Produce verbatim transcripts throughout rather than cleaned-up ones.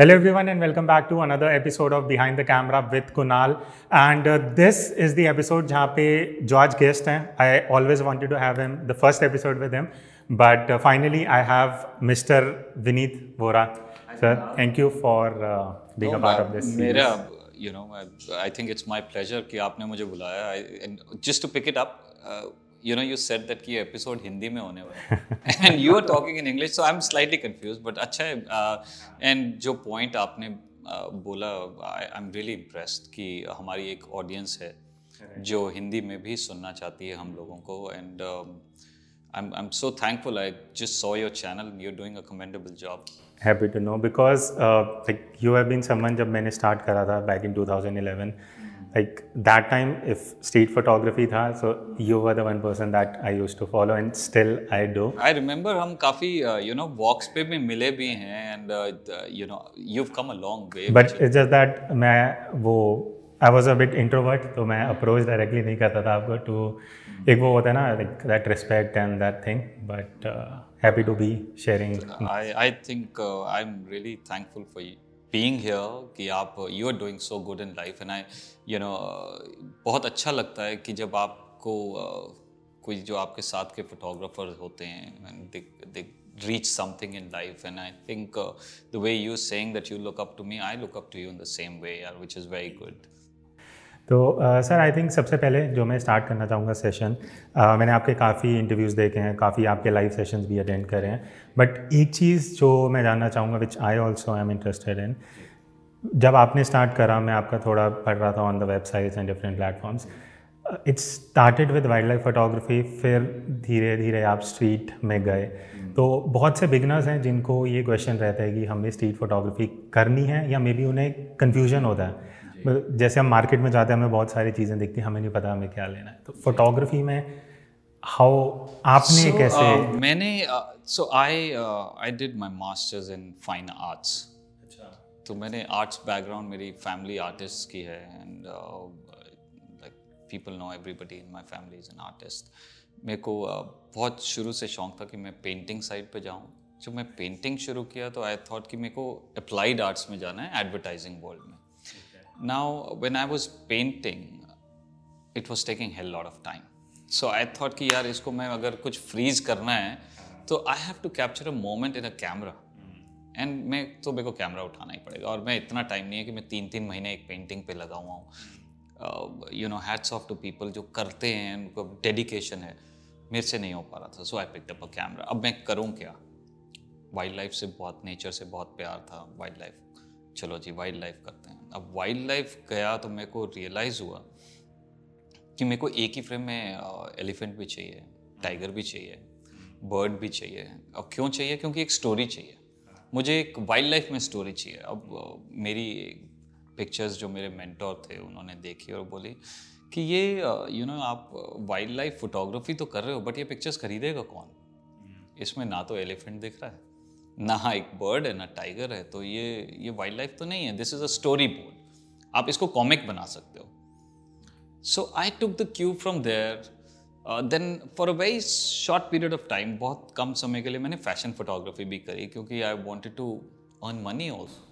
Hello everyone and welcome back to another episode of Behind the Camera with Kunal and uh, this is the episode जहाँ पे George guest हैं. I always wanted to have him the first episode with him but uh, finally I have Mister Vinit Vohra. Sir, thank you for uh, being no, a part of this series. मेरा, you know, I, I think it's my pleasure कि आपने मुझे बुलाया. I, and just to pick it up, uh, you know, you said that कि episode Hindi में होने वाला है and you are talking in English, so I'm slightly confused. But अच्छा है, uh, and जो point आपने uh, बोला, I, I'm really impressed कि हमारी एक audience है जो हिंदी में भी सुनना चाहती है हम लोगों को. And um, I'm I'm so thankful. I just saw your channel. You're doing a commendable job. Happy to know because uh, like you have been someone जब मैंने start करा था back in two thousand eleven. Like that time, if street photography था, so you were the one person that I used to follow and still I do. I remember हम काफी uh, you know walks पे भी मिले भी हैं and uh, the, you know you've come a long way. But it's just that मैं वो I was a bit introvert, तो मैं approach directly नहीं करता था आपको to mm-hmm. एक वो होता है ना like that respect and that thing. But uh, happy to be sharing. I I think uh, I'm really thankful for you. being here कि आप you are doing so good in life and I you know बहुत अच्छा लगता है कि जब आपको कोई जो आपके साथ के फोटोग्राफर्स होते हैं and they they reach something in life and I think uh, the way you saying that you look up to me I look up to you in the same way yeah, which is very good. तो sir I think सबसे पहले जो मैं start करना चाहूँगा session uh, मैंने आपके काफ़ी इंटरव्यूज़ देखे हैं, काफ़ी आपके लाइव सेशंस भी अटेंड करे हैं बट एक चीज़ जो मैं जानना चाहूँगा which I also am interested in, जब आपने स्टार्ट करा मैं आपका थोड़ा पढ़ रहा था on the websites and different platforms, it's started with wild life photography, फिर धीरे धीरे आप स्ट्रीट में गए. तो बहुत से बिगनर्स हैं जिनको ये क्वेश्चन रहता है कि हमें स्ट्रीट फोटोग्राफी करनी है या मे बी उन्हें कन्फ्यूजन होता है. जैसे हम मार्केट में जाते हैं हमें बहुत सारी चीज़ें दिखती हैं, हमें नहीं पता हमें क्या लेना है. तो फोटोग्राफी में हाउ आपने so, कैसे uh, मैंने so I I did my masters in fine arts. अच्छा, तो मैंने आर्ट्स बैकग्राउंड, मेरी फैमिली आर्टिस्ट की है and like people know everybody in my family is an artist. मेरे को uh, बहुत शुरू से शौक था कि मैं पेंटिंग साइड पे जाऊँ. जब मैं पेंटिंग शुरू किया तो आई थॉट कि मेरे को अप्लाइड आर्ट्स में जाना है, एडवर्टाइजिंग वर्ल्ड में. Now, when I was painting, it was taking hell lot of time. So I thought कि यार इसको मैं अगर कुछ freeze करना है तो I have to capture a moment in a camera. And मैं तो मेरे को कैमरा उठाना ही पड़ेगा और मैं इतना टाइम नहीं है कि मैं तीन तीन महीने एक पेंटिंग पे लगा हुआ हूँ. You know hats off to people जो करते हैं, उनको डेडिकेशन है. मेरे से नहीं हो पा रहा था, so I picked up a camera. अब मैं करूँ क्या? वाइल्ड लाइफ से बहुत, नेचर से बहुत प्यार था. वाइल्ड लाइफ, चलो जी वाइल्ड लाइफ करते हैं. अब वाइल्ड लाइफ गया तो मेरे को रियलाइज़ हुआ कि मेरे को एक ही फ्रेम में एलिफेंट भी चाहिए, टाइगर भी चाहिए, बर्ड भी चाहिए. और क्यों चाहिए? क्योंकि एक स्टोरी चाहिए मुझे, एक वाइल्ड लाइफ में स्टोरी चाहिए. अब मेरी पिक्चर्स जो मेरे मेंटोर थे उन्होंने देखी और बोली कि ये यू नो आप वाइल्ड लाइफ फोटोग्राफी तो कर रहे हो बट ये पिक्चर्स खरीदेगा कौन? इसमें ना तो एलिफेंट दिख रहा है, ना एक बर्ड है, ना टाइगर है, तो ये ये वाइल्ड लाइफ तो नहीं है. This is a story board, आप इसको कॉमिक बना सकते हो. So I took the cue from there. Then for a very short period of time, बहुत कम समय के लिए मैंने फैशन फोटोग्राफी भी करी क्योंकि I wanted to earn money also.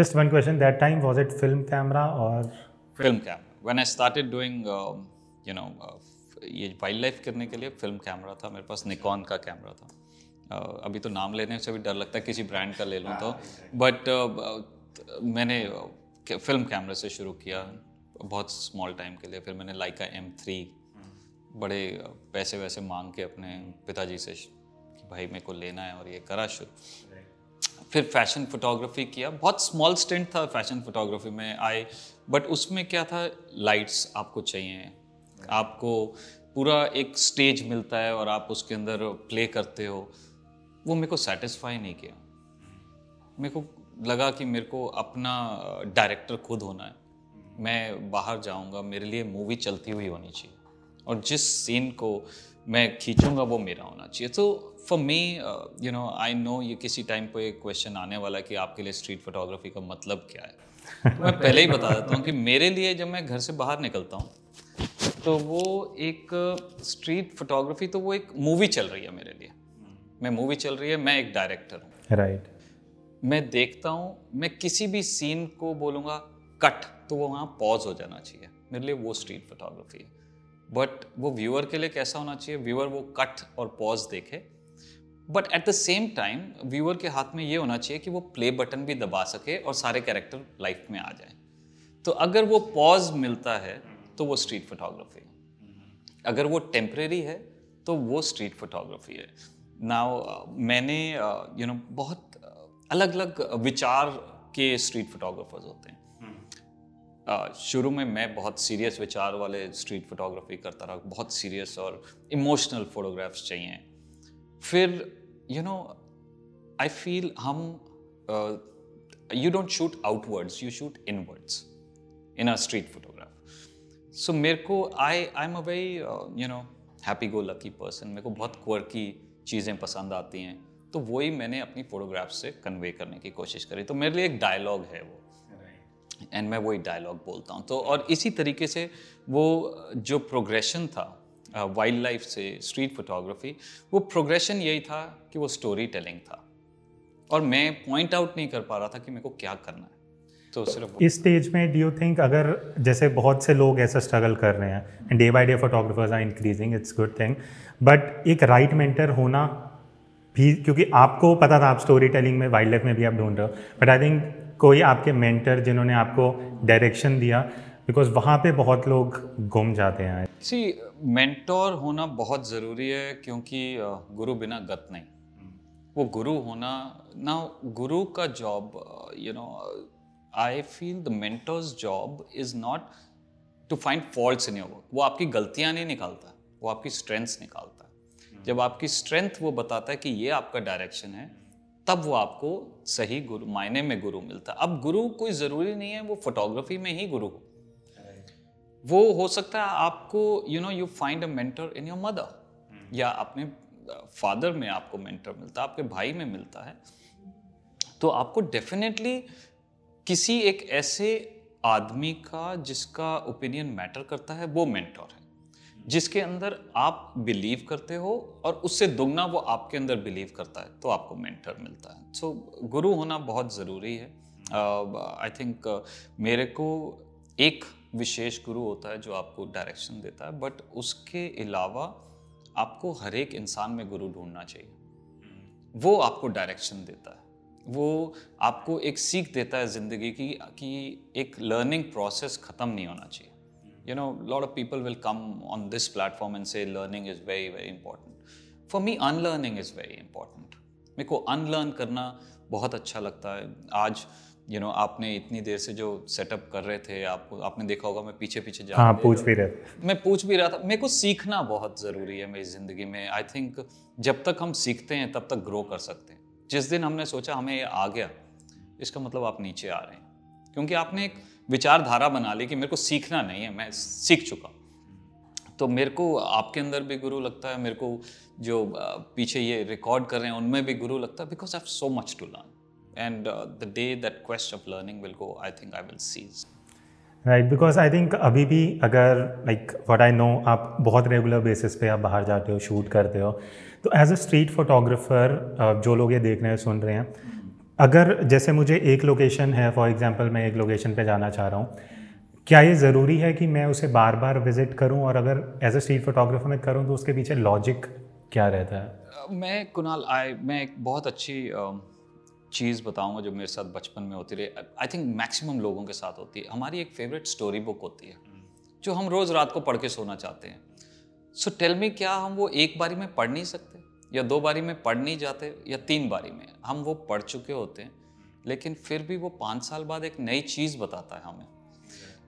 Just one question, that time was it film camera और film camera? When I started doing you know ये वाइल्ड लाइफ करने के लिए फिल्म कैमरा था मेरे पास, निकॉन का कैमरा था. Uh, अभी तो नाम लेने से भी डर लगता है किसी ब्रांड का ले लूँ तो, बट uh, uh, मैंने uh, फिल्म कैमरे से शुरू किया बहुत स्मॉल टाइम के लिए. फिर मैंने लाइका एम थ्री बड़े पैसे वैसे मांग के अपने पिताजी से कि भाई मेरे को लेना है, और ये करा शुरू. फिर फैशन फोटोग्राफी किया, बहुत स्मॉल स्टेंट था फैशन फोटोग्राफी में आए. बट उसमें क्या था, लाइट्स आपको चाहिए, आपको पूरा एक स्टेज मिलता है और आप उसके अंदर प्ले करते हो. वो मेरे को सेटिस्फाई नहीं किया. मेरे को लगा कि मेरे को अपना डायरेक्टर खुद होना है. मैं बाहर जाऊंगा, मेरे लिए मूवी चलती हुई होनी चाहिए और जिस सीन को मैं खींचूंगा वो मेरा होना चाहिए. तो for me you know I know ये किसी टाइम पे एक क्वेश्चन आने वाला है कि आपके लिए स्ट्रीट फोटोग्राफी का मतलब क्या है. मैं पहले ही बता देता हूँ कि मेरे लिए जब मैं घर से बाहर निकलता हूँ तो वो एक स्ट्रीट फोटोग्राफी, तो वो एक मूवी चल रही है मेरे लिए. मैं मूवी चल रही है, मैं एक डायरेक्टर हूँ. Right right. मैं देखता हूँ, मैं किसी भी सीन को बोलूँगा कट तो वो वहाँ पॉज हो जाना चाहिए, मेरे लिए वो स्ट्रीट फोटोग्राफी है। बट वो व्यूअर के लिए कैसा होना चाहिए, व्यूअर वो कट और पॉज देखे, but at the same time viewer के हाथ में ये होना चाहिए कि वो प्ले बटन भी दबा सके और सारे कैरेक्टर लाइफ में आ जाए। तो अगर वो पॉज मिलता है तो वो स्ट्रीट फोटोग्राफी है, अगर वो टेम्परेरी है तो वो स्ट्रीट फोटोग्राफी है। नाउ मैंने यू नो बहुत अलग अलग विचार के स्ट्रीट फोटोग्राफर्स होते हैं। uh, शुरू में मैं बहुत सीरियस विचार वाले स्ट्रीट फोटोग्राफी करता रहा, बहुत सीरियस और इमोशनल फोटोग्राफ्स चाहिए। फिर यू नो आई फील हम you don't shoot outwards, you shoot inwards in a street photograph. So मेरे को I I am a very you know happy go lucky person, मेरे को बहुत क्वर्की चीज़ें पसंद आती हैं, तो वही मैंने अपनी फोटोग्राफ से कन्वे करने की कोशिश करी। तो मेरे लिए एक डायलॉग है वो, एंड मैं वही डायलॉग बोलता हूँ। तो और इसी तरीके से वो जो प्रोग्रेशन था वाइल्ड लाइफ से स्ट्रीट फोटोग्राफी, वो प्रोग्रेशन यही था कि वो स्टोरी टेलिंग था और मैं पॉइंट आउट नहीं कर पा रहा था कि मेरे को क्या करना है। तो सिर्फ इस स्टेज में डू यू थिंक, अगर जैसे बहुत से लोग ऐसा स्ट्रगल कर रहे हैं and day by day photographers are increasing, it's good thing, but एक राइट मेंटर होना भी, क्योंकि आपको पता था आप स्टोरी टेलिंग में वाइल्ड लाइफ में भी आप ढूंढ रहे हो, बट आई थिंक कोई आपके मेंटर जिन्होंने आपको डायरेक्शन दिया, बिकॉज वहाँ पे बहुत लोग गुम जाते हैं। सी मेंटोर होना बहुत ज़रूरी है क्योंकि गुरु बिना गत नहीं, वो गुरु होना ना, गुरु का job you know I feel the mentor's job is not to find faults in your work. वो आपकी गलतियाँ नहीं निकालता, वो आपकी strengths निकालता है। जब आपकी strength वो बताता है कि ये आपका direction है, तब वो आपको सही गुरु मायने में गुरु मिलता है। अब गुरु कोई ज़रूरी नहीं है वो फोटोग्राफी में ही गुरु हो, वो हो सकता है आपको you know you find a mentor in your mother, या अपने father में आपको mentor मिलता है, आपके भाई में मिलता है। तो आपको definitely किसी एक ऐसे आदमी का जिसका ओपिनियन मैटर करता है वो मेंटोर है, जिसके अंदर आप बिलीव करते हो और उससे दुगना वो आपके अंदर बिलीव करता है, तो आपको मेंटर मिलता है। सो so, गुरु होना बहुत ज़रूरी है। आई uh, थिंक uh, मेरे को एक विशेष गुरु होता है जो आपको डायरेक्शन देता है, बट उसके अलावा आपको हर एक इंसान में गुरु ढूंढना चाहिए। वो आपको डायरेक्शन देता है, वो आपको एक सीख देता है ज़िंदगी की कि एक लर्निंग प्रोसेस ख़त्म नहीं होना चाहिए। You know lot of people will come on this platform and से learning is very very important. For me unlearning is very important. मेरे को अनलर्न करना बहुत अच्छा लगता है। आज यू you नो know, आपने इतनी देर से जो सेटअप कर रहे थे, आपको आपने देखा होगा मैं पीछे पीछे जा हाँ, पूछ भी रहा मैं पूछ भी रहा था। मेरे को सीखना बहुत ज़रूरी है मेरी ज़िंदगी में। आई थिंक जब तक हम सीखते हैं तब तक ग्रो कर सकते हैं। जिस दिन हमने सोचा हमें ये आ गया, इसका मतलब आप नीचे आ रहे हैं, क्योंकि आपने एक विचारधारा बना ली कि मेरे को सीखना नहीं है, मैं सीख चुका। तो मेरे को आपके अंदर भी गुरु लगता है, मेरे को जो पीछे ये रिकॉर्ड कर रहे हैं उनमें भी गुरु लगता है, because I have so much to learn, and the day that quest of learning will go, I think I will cease. Right, because I think अभी भी अगर लाइक व्हाट आई नो, आप बहुत रेगुलर बेसिस पे आप बाहर जाते हो, शूट करते हो, तो एज अ स्ट्रीट फोटोग्राफर जो लोग ये देख रहे हैं सुन रहे हैं, अगर जैसे मुझे एक लोकेशन है, फॉर एग्जांपल मैं एक लोकेशन पे जाना चाह रहा हूँ, क्या ये ज़रूरी है कि मैं उसे बार बार विजिट करूँ? और अगर एज अ स्ट्रीट फोटोग्राफर मैं करूँ तो उसके पीछे लॉजिक क्या रहता है? मैं कुणाल आई मैं एक बहुत अच्छी uh... चीज़ बताऊंगा जो मेरे साथ बचपन में होती रही, आई थिंक मैक्सिमम लोगों के साथ होती है। हमारी एक फेवरेट स्टोरी बुक होती है जो हम रोज़ रात को पढ़ के सोना चाहते हैं। सो टेल मी, क्या हम वो एक बारी में पढ़ नहीं सकते, या दो बारी में पढ़ नहीं जाते, या तीन बारी में हम वो पढ़ चुके होते हैं, लेकिन फिर भी वो पाँच साल बाद एक नई चीज़ बताता है हमें।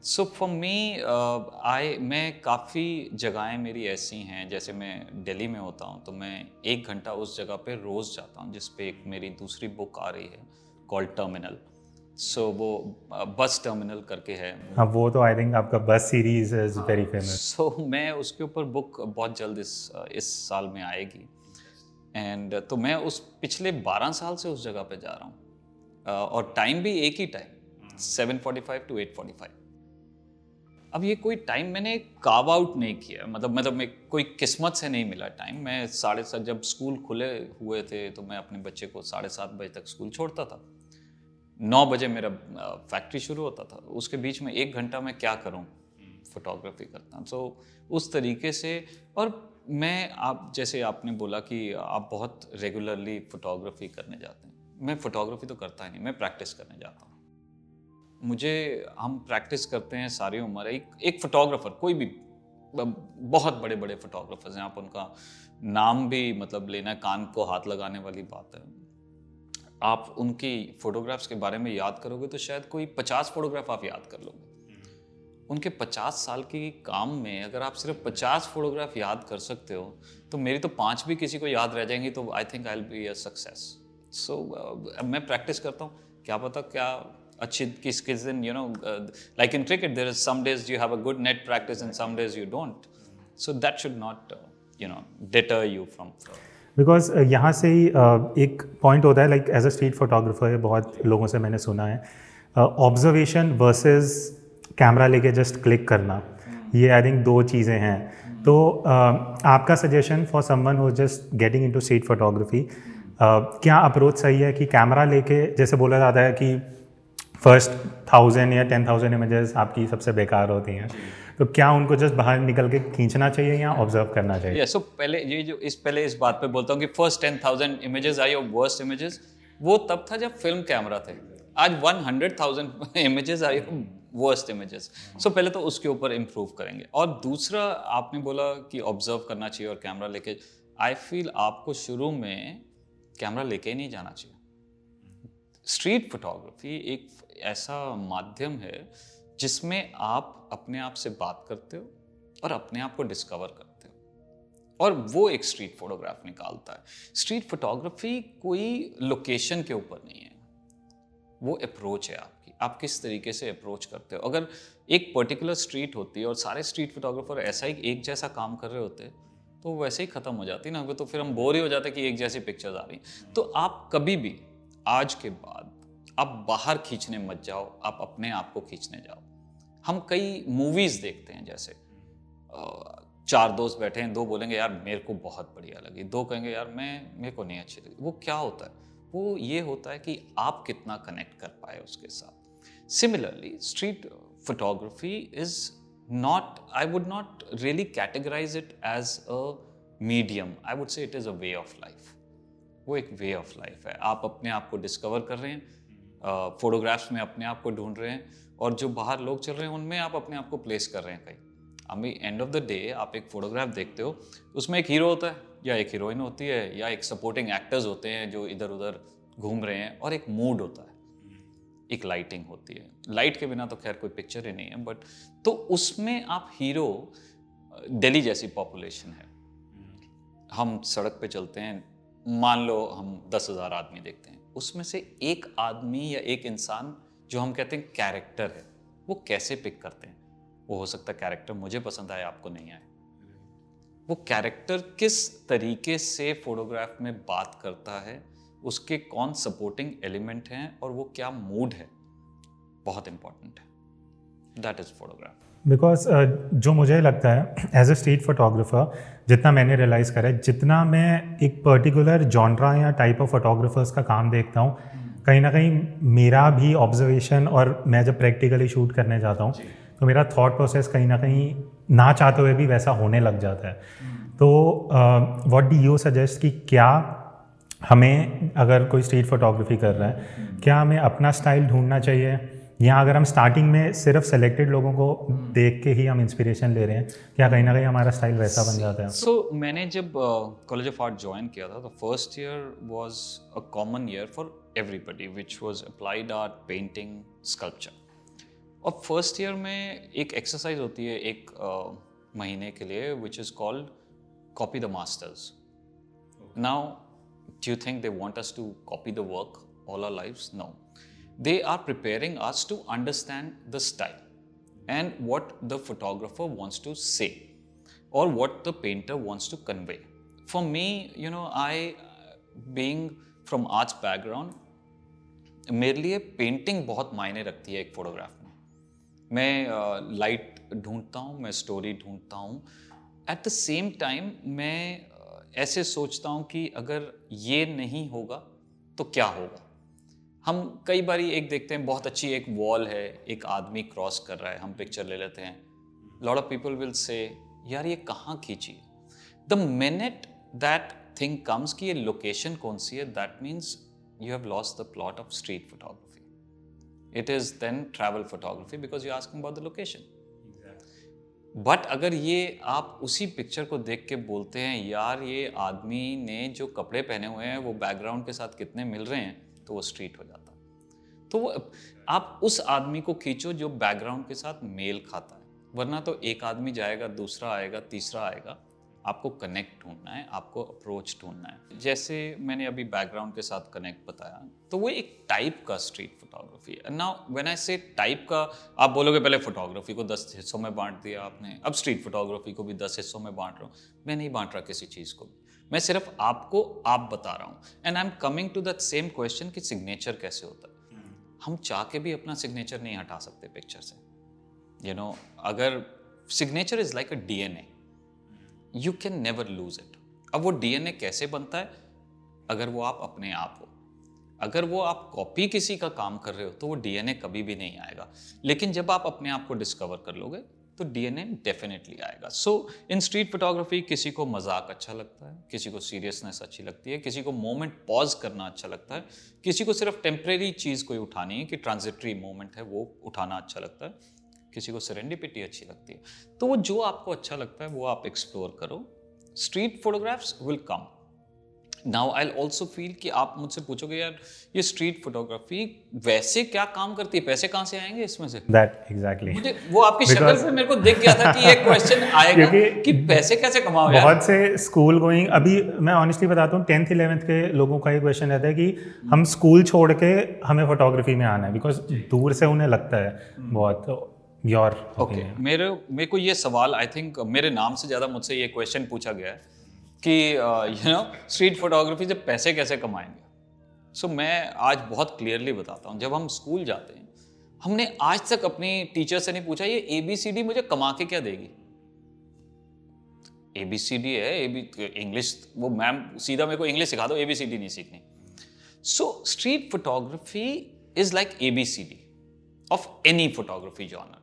सो फॉर मी आई मैं काफ़ी जगहें मेरी ऐसी हैं, जैसे मैं दिल्ली में होता हूँ तो मैं एक घंटा उस जगह पे रोज़ जाता हूँ, जिस पे एक मेरी दूसरी बुक आ रही है कॉल्ड टर्मिनल। सो so, वो बस टर्मिनल करके है। हाँ, वो तो आई थिंक आपका bus series is very famous. So मैं उसके ऊपर बुक बहुत जल्द इस इस साल में आएगी, एंड तो मैं उस पिछले बारह साल से उस जगह पर जा रहा हूँ, और टाइम भी एक ही time seven forty five to eight forty five. अब ये कोई टाइम मैंने कार्व आउट नहीं किया, मतलब मतलब मैं कोई किस्मत से नहीं मिला टाइम। मैं साढ़े सात, जब स्कूल खुले हुए थे तो मैं अपने बच्चे को साढ़े सात बजे तक स्कूल छोड़ता था, नौ बजे मेरा फैक्ट्री शुरू होता था, उसके बीच में एक घंटा मैं क्या करूं, फोटोग्राफी करता हूं। सो so, उस तरीके से। और मैं आप जैसे आपने बोला कि आप बहुत रेगुलरली फोटोग्राफी करने जाते हैं, मैं फोटोग्राफी तो करता ही नहीं, मैं प्रैक्टिस करने जाता हूँ। मुझे हम प्रैक्टिस करते हैं सारी उम्र। एक एक फोटोग्राफर, कोई भी, बहुत बड़े बड़े फोटोग्राफर्स हैं, आप उनका नाम भी मतलब लेना कान को हाथ लगाने वाली बात है। आप उनकी फोटोग्राफ्स के बारे में याद करोगे तो शायद कोई पचास फोटोग्राफ आप याद कर लोगे। उनके पचास साल की काम में अगर आप सिर्फ पचास फोटोग्राफ याद कर सकते हो तो मेरी तो पाँच भी किसी को याद रह जाएंगी, तो I think I will be a success. So मैं प्रैक्टिस करता हूँ, क्या पता क्या अच्छी किस किस दिन, you know, like in cricket there is some days you have a good net practice and some days you don't. So that should not you know deter you from, because यहाँ से ही uh, एक point होता है। Like as a street photographer बहुत लोगों से मैंने सुना है ऑब्जर्वेशन वर्सेस कैमरा लेके जस्ट क्लिक करना, ये आई थिंक दो चीज़ें हैं। तो uh, आपका suggestion for someone who just getting into street photography, क्या अप्रोच सही है कि कैमरा लेके, जैसे बोला जाता है कि फर्स्ट थाउजेंड या टेन थाउजेंड इमेजेस आपकी सबसे बेकार होती हैं, तो क्या उनको जस्ट बाहर निकल के खींचना चाहिए या ऑब्जर्व करना चाहिए? yeah, so पहले ये जो इस पहले इस बात पे बोलता हूँ कि फर्स्ट टेन थाउजेंड इमेजेस आई और वर्स्ट इमेजेस वो तब था जब फिल्म कैमरा थे। आज वन हंड्रेड थाउजेंड इमेजेस आई और वर्स्ट इमेजेस। सो पहले तो उसके ऊपर इम्प्रूव करेंगे। और दूसरा, आपने बोला कि ऑब्जर्व करना चाहिए और कैमरा लेके, आई फील आपको शुरू में कैमरा लेके ही नहीं जाना चाहिए। स्ट्रीट फोटोग्राफी एक ऐसा माध्यम है जिसमें आप अपने आप से बात करते हो और अपने आप को डिस्कवर करते हो, और वो एक स्ट्रीट फोटोग्राफ निकालता है। स्ट्रीट फोटोग्राफी कोई लोकेशन के ऊपर नहीं है, वो अप्रोच है आपकी, आप किस तरीके से अप्रोच करते हो। अगर एक पर्टिकुलर स्ट्रीट होती है और सारे स्ट्रीट फोटोग्राफर ऐसा ही एक जैसा काम कर रहे होते तो वैसे ही ख़त्म हो जाती ना, तो फिर हम बोर ही हो जाते कि एक जैसी पिक्चर्स आ रही। तो आप कभी भी आज के बाद आप बाहर खींचने मत जाओ, आप अपने आप को खींचने जाओ। हम कई मूवीज़ देखते हैं, जैसे चार दोस्त बैठे हैं, दो बोलेंगे यार मेरे को बहुत बढ़िया लगी, दो कहेंगे यार मैं मेरे को नहीं अच्छी लगी। वो क्या होता है? वो ये होता है कि आप कितना कनेक्ट कर पाए उसके साथ। Similarly street photography is not, I would not really categorise it as a medium, I would say it is a way of life. वो एक वे ऑफ लाइफ है, आप अपने आप को डिस्कवर कर रहे हैं, फोटोग्राफ्स uh, में अपने आप को ढूंढ रहे हैं, और जो बाहर लोग चल रहे हैं उनमें आप अपने आप को प्लेस कर रहे हैं कहीं। अभी एंड ऑफ द डे आप एक फोटोग्राफ देखते हो, उसमें एक हीरो होता है या एक हीरोइन होती है या एक सपोर्टिंग एक्टर्स होते हैं जो इधर उधर घूम रहे हैं, और एक मूड होता है, एक लाइटिंग होती है। लाइट के बिना तो खैर कोई पिक्चर ही नहीं है। बट तो उसमें आप हीरो, दिल्ली जैसी पॉपुलेशन है, हम सड़क पे चलते हैं, मान लो हम दस हज़ार आदमी देखते हैं, उसमें से एक आदमी या एक इंसान जो हम कहते हैं कैरेक्टर है, वो कैसे पिक करते हैं? वो हो सकता है कैरेक्टर मुझे पसंद आए, आपको नहीं आए। वो कैरेक्टर किस तरीके से फोटोग्राफ में बात करता है, उसके कौन सपोर्टिंग एलिमेंट हैं और वो क्या मूड है, बहुत इम्पॉर्टेंट है। That is photograph. Because uh, जो मुझे लगता है एज अ स्ट्रीट फोटोग्राफर, जितना मैंने रियलाइज़ करा है, जितना मैं एक पर्टिकुलर जॉनरा या टाइप ऑफ फोटोग्राफर्स का काम देखता हूँ, कहीं ना कहीं मेरा भी ऑब्जर्वेशन, और मैं जब प्रैक्टिकली शूट करने जाता हूँ तो मेरा थॉट प्रोसेस कहीं ना कहीं ना चाहते हुए भी वैसा होने लग जाता है। तो व्हाट डू यू सजेस्ट कि क्या हमें, अगर कोई स्ट्रीट फोटोग्राफी कर रहा है, क्या हमें अपना स्टाइल ढूंढना चाहिए, या अगर हम स्टार्टिंग में सिर्फ सेलेक्टेड लोगों को देख के ही हम इंस्पिरेशन ले रहे हैं, क्या कहीं ना कहीं हमारा स्टाइल वैसा बन जाता है? सो so, मैंने जब कॉलेज ऑफ आर्ट ज्वाइन किया था तो first year was a common year for everybody, which was applied art, painting, sculpture. और फर्स्ट ईयर में एक एक्सरसाइज होती है एक uh, महीने के लिए, which is called copy the masters. Now do you think they want us to copy the work all our lives? No, they are preparing us to understand the style and what the photographer wants to say or what the painter wants to convey. For me, you know, I, being from arts background, मेरे लिए painting बहुत मायने रखती है एक photograph में। मैं light ढूंढता हूँ, मैं स्टोरी ढूंढता हूँ, एट द सेम टाइम मैं ऐसे सोचता हूँ कि अगर ये नहीं होगा तो क्या होगा। हम कई बार एक देखते हैं बहुत अच्छी एक वॉल है, एक आदमी क्रॉस कर रहा है, हम पिक्चर ले लेते हैं. Lot of people will say यार ये कहाँ खींची. The minute that thing comes कि ये लोकेशन कौन सी है, that means you have lost the plot of street photography. It is then travel photography because you asking about the location. But अगर ये आप उसी पिक्चर को देख के बोलते हैं यार ये आदमी ने जो कपड़े पहने हुए हैं वो बैकग्राउंड के साथ कितने मिल रहे हैं, तो वो स्ट्रीट हो जाता. तो वो आप उस आदमी को खींचो जो बैकग्राउंड के साथ मेल खाता है, वरना तो एक आदमी जाएगा, दूसरा आएगा, तीसरा आएगा. आपको कनेक्ट ढूंढना है, आपको अप्रोच ढूंढना है. जैसे मैंने अभी बैकग्राउंड के साथ कनेक्ट बताया, तो वो एक टाइप का स्ट्रीट फोटोग्राफी है. Now when I say type का, आप बोलोगे पहले फोटोग्राफी को दस हिस्सों में बांट दिया आपने, अब स्ट्रीट फोटोग्राफी को भी दस हिस्सों में बांट रहा हूँ. मैं नहीं बांट रहा किसी चीज़ को, मैं सिर्फ आपको आप बता रहा हूँ. And I am coming to that same question कि सिग्नेचर कैसे होता है. हम चाह के भी अपना सिग्नेचर नहीं हटा सकते पिक्चर से, यू नो. अगर signature is like a D N A, you can never lose it. अब वो डीएनए कैसे बनता है, अगर वो आप अपने आप हो. अगर वो आप कॉपी किसी का काम कर रहे हो तो वो डीएनए कभी भी नहीं आएगा, लेकिन जब आप अपने आप को डिस्कवर कर लोगे तो डीएनए डेफिनेटली आएगा. सो इन स्ट्रीट फोटोग्राफी किसी को मजाक अच्छा लगता है, किसी को सीरियसनेस अच्छी लगती है, किसी को मोमेंट पॉज करना अच्छा लगता है, किसी को सिर्फ टेम्परेरी चीज़ कोई उठानी है कि ट्रांजिटरी मोमेंट है वो उठाना अच्छा लगता है, किसी को सेरेंडिपिटी अच्छी लगती है. तो वो जो आपको अच्छा लगता है वो आप एक्सप्लोर करो. Street photographs will come. Now I also feel कि आप मुझसे पूछोगे यार ये स्ट्रीट फोटोग्राफी वैसे क्या काम करती है, पैसे कहाँ से आएंगे इसमें से. That exactly. मुझे वो आपकी शक्ल से मेरे को दिख गया था कि ये क्वेश्चन आएगा कि पैसे कैसे कमाओ. बहुत से स्कूल गोइंग, अभी मैं ऑनेस्टली बताता हूँ टेंथ इलेवेंथ के लोगों का ये क्वेश्चन रहता है कि हम स्कूल छोड़ के हमें फोटोग्राफी में आना है, बिकॉज दूर से उन्हें लगता है बहुत. Your okay okay. मेरे मेरे को ये सवाल आई थिंक मेरे नाम से ज़्यादा मुझसे ये क्वेश्चन पूछा गया है कि यू नो स्ट्रीट फोटोग्राफी से पैसे कैसे कमाएंगे. सो so, मैं आज बहुत क्लियरली बताता हूँ, जब हम स्कूल जाते हैं हमने आज तक अपनी टीचर से नहीं पूछा ये ए बी सी डी मुझे कमा के क्या देगी. ए बी सी डी है, ए बी इंग्लिश, वो मैम सीधा मेरे को इंग्लिश सिखा दो, ए बी सी डी नहीं सीखनी. So street photography is like A B C D of any photography genre.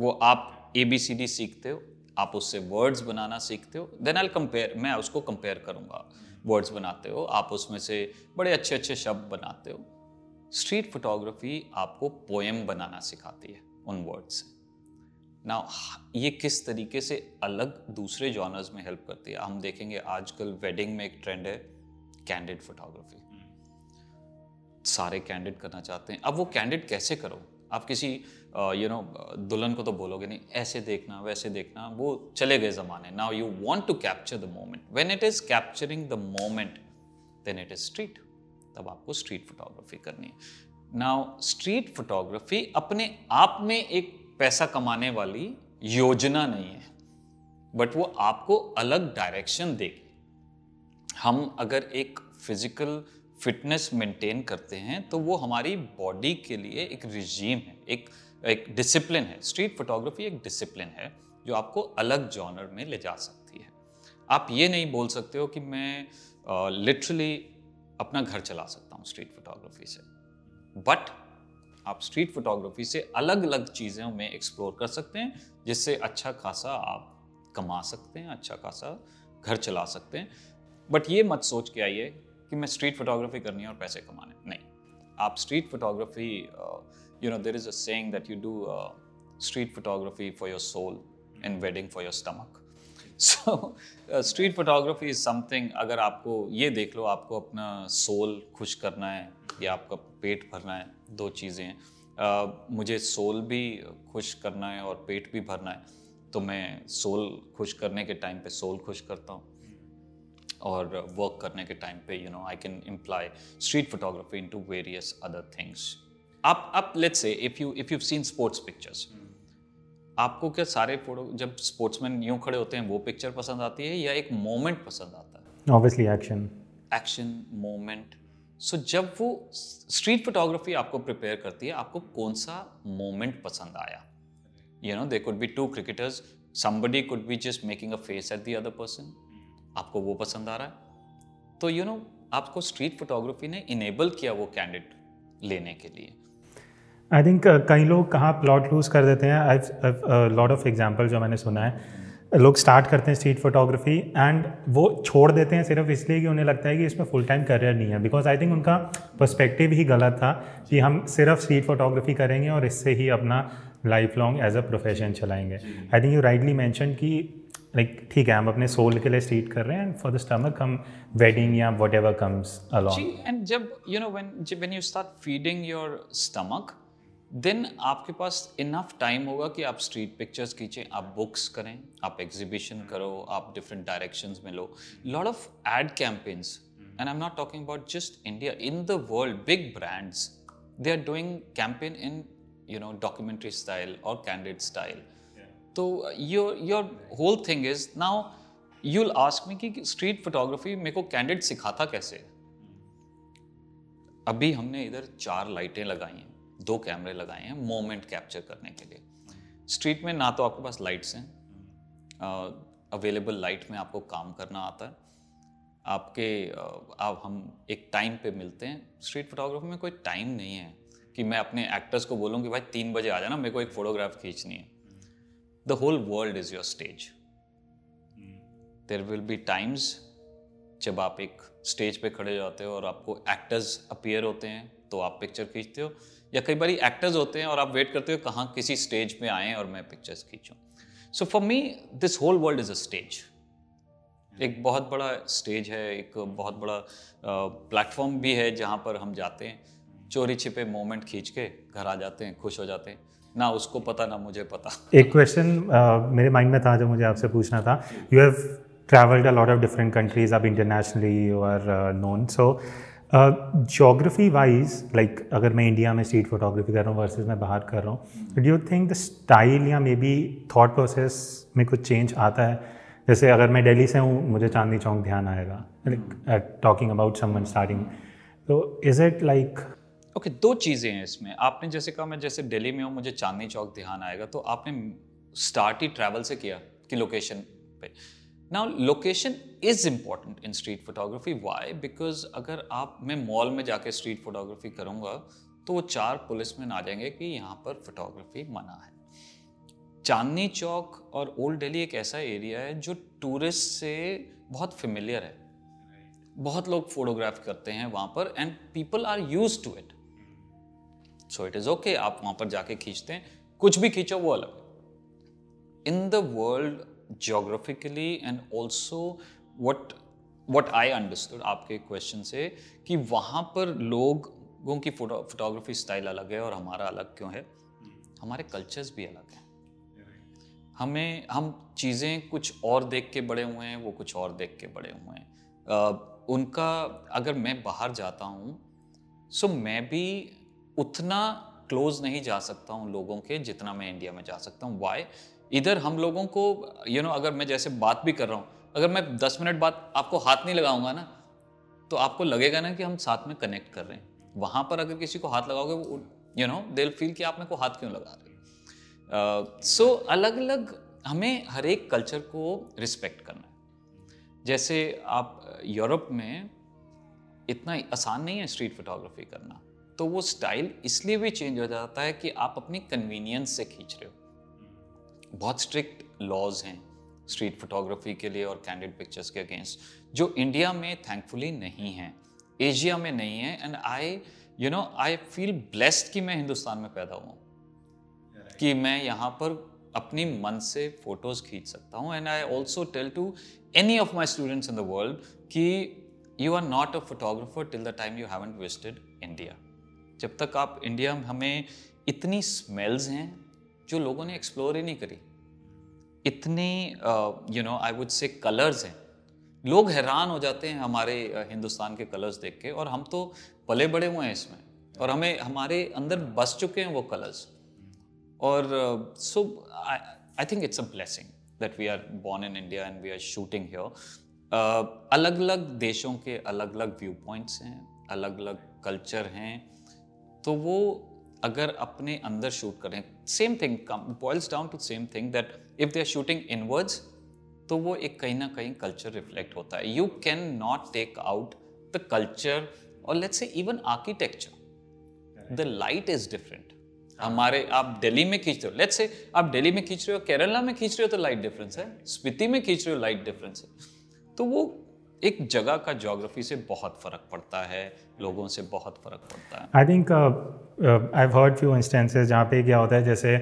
वो आप ए बी सी डी सीखते हो, आप उससे वर्ड्स बनाना सीखते हो, देन आई कंपेयर, मैं उसको कंपेयर करूँगा. वर्ड्स बनाते हो आप, उसमें से बड़े अच्छे अच्छे शब्द बनाते हो. स्ट्रीट फोटोग्राफी आपको पोएम बनाना सिखाती है उन वर्ड्स से. ना ये किस तरीके से अलग दूसरे जॉनर्स में हेल्प करती है, हम देखेंगे. आजकल वेडिंग में एक ट्रेंड है कैंडिड फोटोग्राफी, सारे कैंडिड करना चाहते हैं. अब वो कैंडिड कैसे करो, आप किसी यू नो दुल्हन को तो बोलोगे नहीं ऐसे देखना वैसे देखना, वो चले गए ज़माने. Now you want to capture the moment. When it is capturing the moment then it is street. तब आपको स्ट्रीट फोटोग्राफी करनी है. नाउ स्ट्रीट फोटोग्राफी अपने आप में एक पैसा कमाने वाली योजना नहीं है, बट वो आपको अलग डायरेक्शन देगी. हम अगर एक फिजिकल फिटनेस मेंटेन करते हैं तो वो हमारी बॉडी के लिए एक रिजीम है, एक एक डिसिप्लिन है. स्ट्रीट फोटोग्राफी एक डिसिप्लिन है जो आपको अलग जॉनर में ले जा सकती है. आप ये नहीं बोल सकते हो कि मैं लिटरली uh, अपना घर चला सकता हूँ स्ट्रीट फोटोग्राफी से, बट आप स्ट्रीट फोटोग्राफी से अलग अलग चीज़ों में एक्सप्लोर कर सकते हैं, जिससे अच्छा खासा आप कमा सकते हैं, अच्छा खासा घर चला सकते हैं. बट ये मत सोच के आइए कि मैं स्ट्रीट फोटोग्राफी करनी है और पैसे कमाने, नहीं. आप street photography, you know there is a saying that you do street photography for your soul and wedding for your stomach. So street photography is something, अगर आपको ये देख लो आपको अपना सोल खुश करना है या आपका पेट भरना है, दो चीज़ें हैं. uh, मुझे सोल भी खुश करना है और पेट भी भरना है, तो मैं सोल खुश करने के टाइम पे सोल खुश करता हूँ और वर्क करने के टाइम पे you know I can imply street photography into various other things. आप आप let's say if you if you seen sports pictures, आपको क्या सारे फोटो जब स्पोर्ट्समैन यूं खड़े होते हैं वो पिक्चर पसंद आती है या एक मोमेंट पसंद आता है? Obviously action, action moment. So जब वो स्ट्रीट फोटोग्राफी आपको प्रिपेयर करती है, आपको कौन सा मोमेंट पसंद आया. You know there could be two cricketers, somebody could be just making a face at the other person, आपको वो पसंद आ रहा है. तो यू you नो know, आपको स्ट्रीट फोटोग्राफी ने इनेबल किया वो कैंडिड लेने के लिए? आई थिंक uh, कई लोग कहाँ प्लॉट लूज़ कर देते हैं. आई लॉट ऑफ एग्जाम्पल जो मैंने सुना है, लोग स्टार्ट करते हैं स्ट्रीट फोटोग्राफी एंड वो छोड़ देते हैं सिर्फ इसलिए कि उन्हें लगता है कि इसमें फुल टाइम करियर नहीं है. बिकॉज आई थिंक उनका पर्सपेक्टिव ही गलत था कि हम सिर्फ स्ट्रीट फोटोग्राफी करेंगे और इससे ही अपना life long as a profession चलाएंगे. I think you rightly mention कि लाइक ठीक है, हम अपने सोल के लिए स्ट्रीट कर रहे हैं एंड फॉर द स्टमक हम वेडिंग या whatever comes along. And जब you know when when you start feeding your stomach, then आपके पास इनफ टाइम होगा कि आप स्ट्रीट पिक्चर्स खींचें, आप बुक्स करें, आप एग्जीबिशन करो, आप डिफरेंट डायरेक्शंस में लो. Lot of ad campaigns, and I am not talking about just India, in the world big brands they are doing campaign in you know documentary style or candid style. yeah. So uh, your your whole thing is, now you'll ask me ki street photography meko candid sikhata kaise. abhi humne idhar char lighten lagayi hain, do camera लगाए हैं moment capture करने के लिए. street में ना तो आपके पास lights हैं, uh, available light में आपको काम करना आता है. आपके uh, आप हम एक time पे मिलते हैं. street photography में कोई time नहीं है कि मैं अपने एक्टर्स को बोलूँ कि भाई तीन बजे आ जाना, मेरे को एक फोटोग्राफ खींचनी है. The whole world is your stage. There will be times जब आप एक स्टेज पे खड़े जाते हो और आपको एक्टर्स अपीयर होते हैं तो आप पिक्चर खींचते हो, या कई बार एक्टर्स होते हैं और आप वेट करते हो कहाँ किसी स्टेज पे आएँ और मैं पिक्चर्स खींचूँ. So for me this whole world is a stage. एक बहुत बड़ा स्टेज है, एक बहुत बड़ा प्लेटफॉर्म uh, भी है जहाँ पर हम जाते हैं, चोरी छिपे मोमेंट खींच के घर आ जाते हैं, खुश हो जाते हैं. ना उसको पता ना मुझे पता. एक क्वेश्चन uh, मेरे माइंड में था जो मुझे आपसे पूछना था. You have travelled a lot of different countries, आप internationally you are known. So geography wise, like अगर मैं इंडिया में स्ट्रीट फोटोग्राफी कर रहा हूँ वर्सेस मैं बाहर कर रहा हूँ, do you think the style या मे बी थाट प्रोसेस में कुछ चेंज आता है? जैसे अगर मैं दिल्ली से हूँ, मुझे चांदनी चौक ध्यान आएगा, like talking about someone starting. तो is it like okay okay, दो चीज़ें हैं इसमें. आपने जैसे कहा मैं जैसे दिल्ली में हूँ, मुझे चांदनी चौक ध्यान आएगा, तो आपने स्टार्ट ही ट्रैवल से किया कि लोकेशन पे. Now location is important in street photography. Why? Because अगर आप मैं मॉल में जाके स्ट्रीट फोटोग्राफी करूँगा तो वो चार पुलिसमैन आ जाएंगे कि यहाँ पर फोटोग्राफी मना है. चांदनी चौक और ओल्ड दिल्ली एक ऐसा एरिया है जो टूरिस्ट से बहुत फेमिलियर है. बहुत लोग फोटोग्राफ करते हैं वहाँ पर and people are use to it. So it is okay, आप वहां पर जाके खींचते हैं, कुछ भी खींचो वो अलग है. In the world geographically and also what what I understood आपके क्वेश्चन से कि वहां पर लोगों की फोटो फोटोग्राफी स्टाइल अलग है. और हमारा अलग क्यों है? हमारे कल्चर्स भी अलग हैं. हमें हम चीज़ें कुछ और देख के बड़े हुए हैं, वो कुछ और देख के बड़े हुए हैं. uh, उनका अगर मैं बाहर जाता हूँ सो so मैं भी उतना क्लोज नहीं जा सकता हूँ लोगों के जितना मैं इंडिया में जा सकता हूँ. वाई? इधर हम लोगों को यू you नो know, अगर मैं जैसे बात भी कर रहा हूँ, अगर मैं दस मिनट बाद आपको हाथ नहीं लगाऊंगा ना तो आपको लगेगा ना कि हम साथ में कनेक्ट कर रहे हैं. वहाँ पर अगर किसी को हाथ लगाओगे you know they will feel कि आप मेरे को हाथ क्यों लगा रहे. सो uh, so, अलग अलग हमें हर एक कल्चर को रिस्पेक्ट करना है. जैसे आप यूरोप में इतना आसान नहीं है स्ट्रीट फोटोग्राफी करना, तो वो स्टाइल इसलिए भी चेंज हो जाता है कि आप अपनी कन्वीनियंस से खींच रहे हो. बहुत स्ट्रिक्ट लॉज हैं स्ट्रीट फोटोग्राफी के लिए और कैंडिड पिक्चर्स के अगेंस्ट, जो इंडिया में थैंकफुली नहीं है, एशिया में नहीं है. And I you know I feel blessed कि मैं हिंदुस्तान में पैदा हुआ हूँ, कि मैं यहाँ पर अपनी मन से फोटोज खींच सकता हूँ. And I also tell to any of my students in the world कि you are not a photographer till the time you haven't visited India. जब तक आप इंडिया में, हमें इतनी स्मेल्स हैं जो लोगों ने एक्सप्लोर ही नहीं करी, इतने you know I would say colours हैं. लोग हैरान हो जाते हैं हमारे uh, हिंदुस्तान के कलर्स देख के, और हम तो पले बड़े हुए हैं इसमें और हमें हमारे अंदर बस चुके हैं वो कलर्स. और so I think it's a blessing that we are born in India and we are shooting here. अलग अलग देशों के अलग अलग व्यू पॉइंट्स हैं, अलग अलग कल्चर हैं, तो वो अगर अपने अंदर शूट करें, same thing boils down to same thing that if they are shooting inwards तो वो एक कहीं ना कहीं कल्चर रिफ्लेक्ट होता है. You can not take out the culture और let's say even architecture. the light is different. हमारे आप दिल्ली में खींच रहे हो, लेट्स से आप दिल्ली में खींच रहे हो, केरला में खींच रहे हो तो लाइट डिफरेंस है, स्पीति में खींच रहे हो लाइट डिफरेंस है। तो वो एक जगह का ज्योग्राफी से बहुत फर्क पड़ता है, लोगों से बहुत फर्क पड़ता है। I think I have heard few instances जहाँ पे क्या होता है, जैसे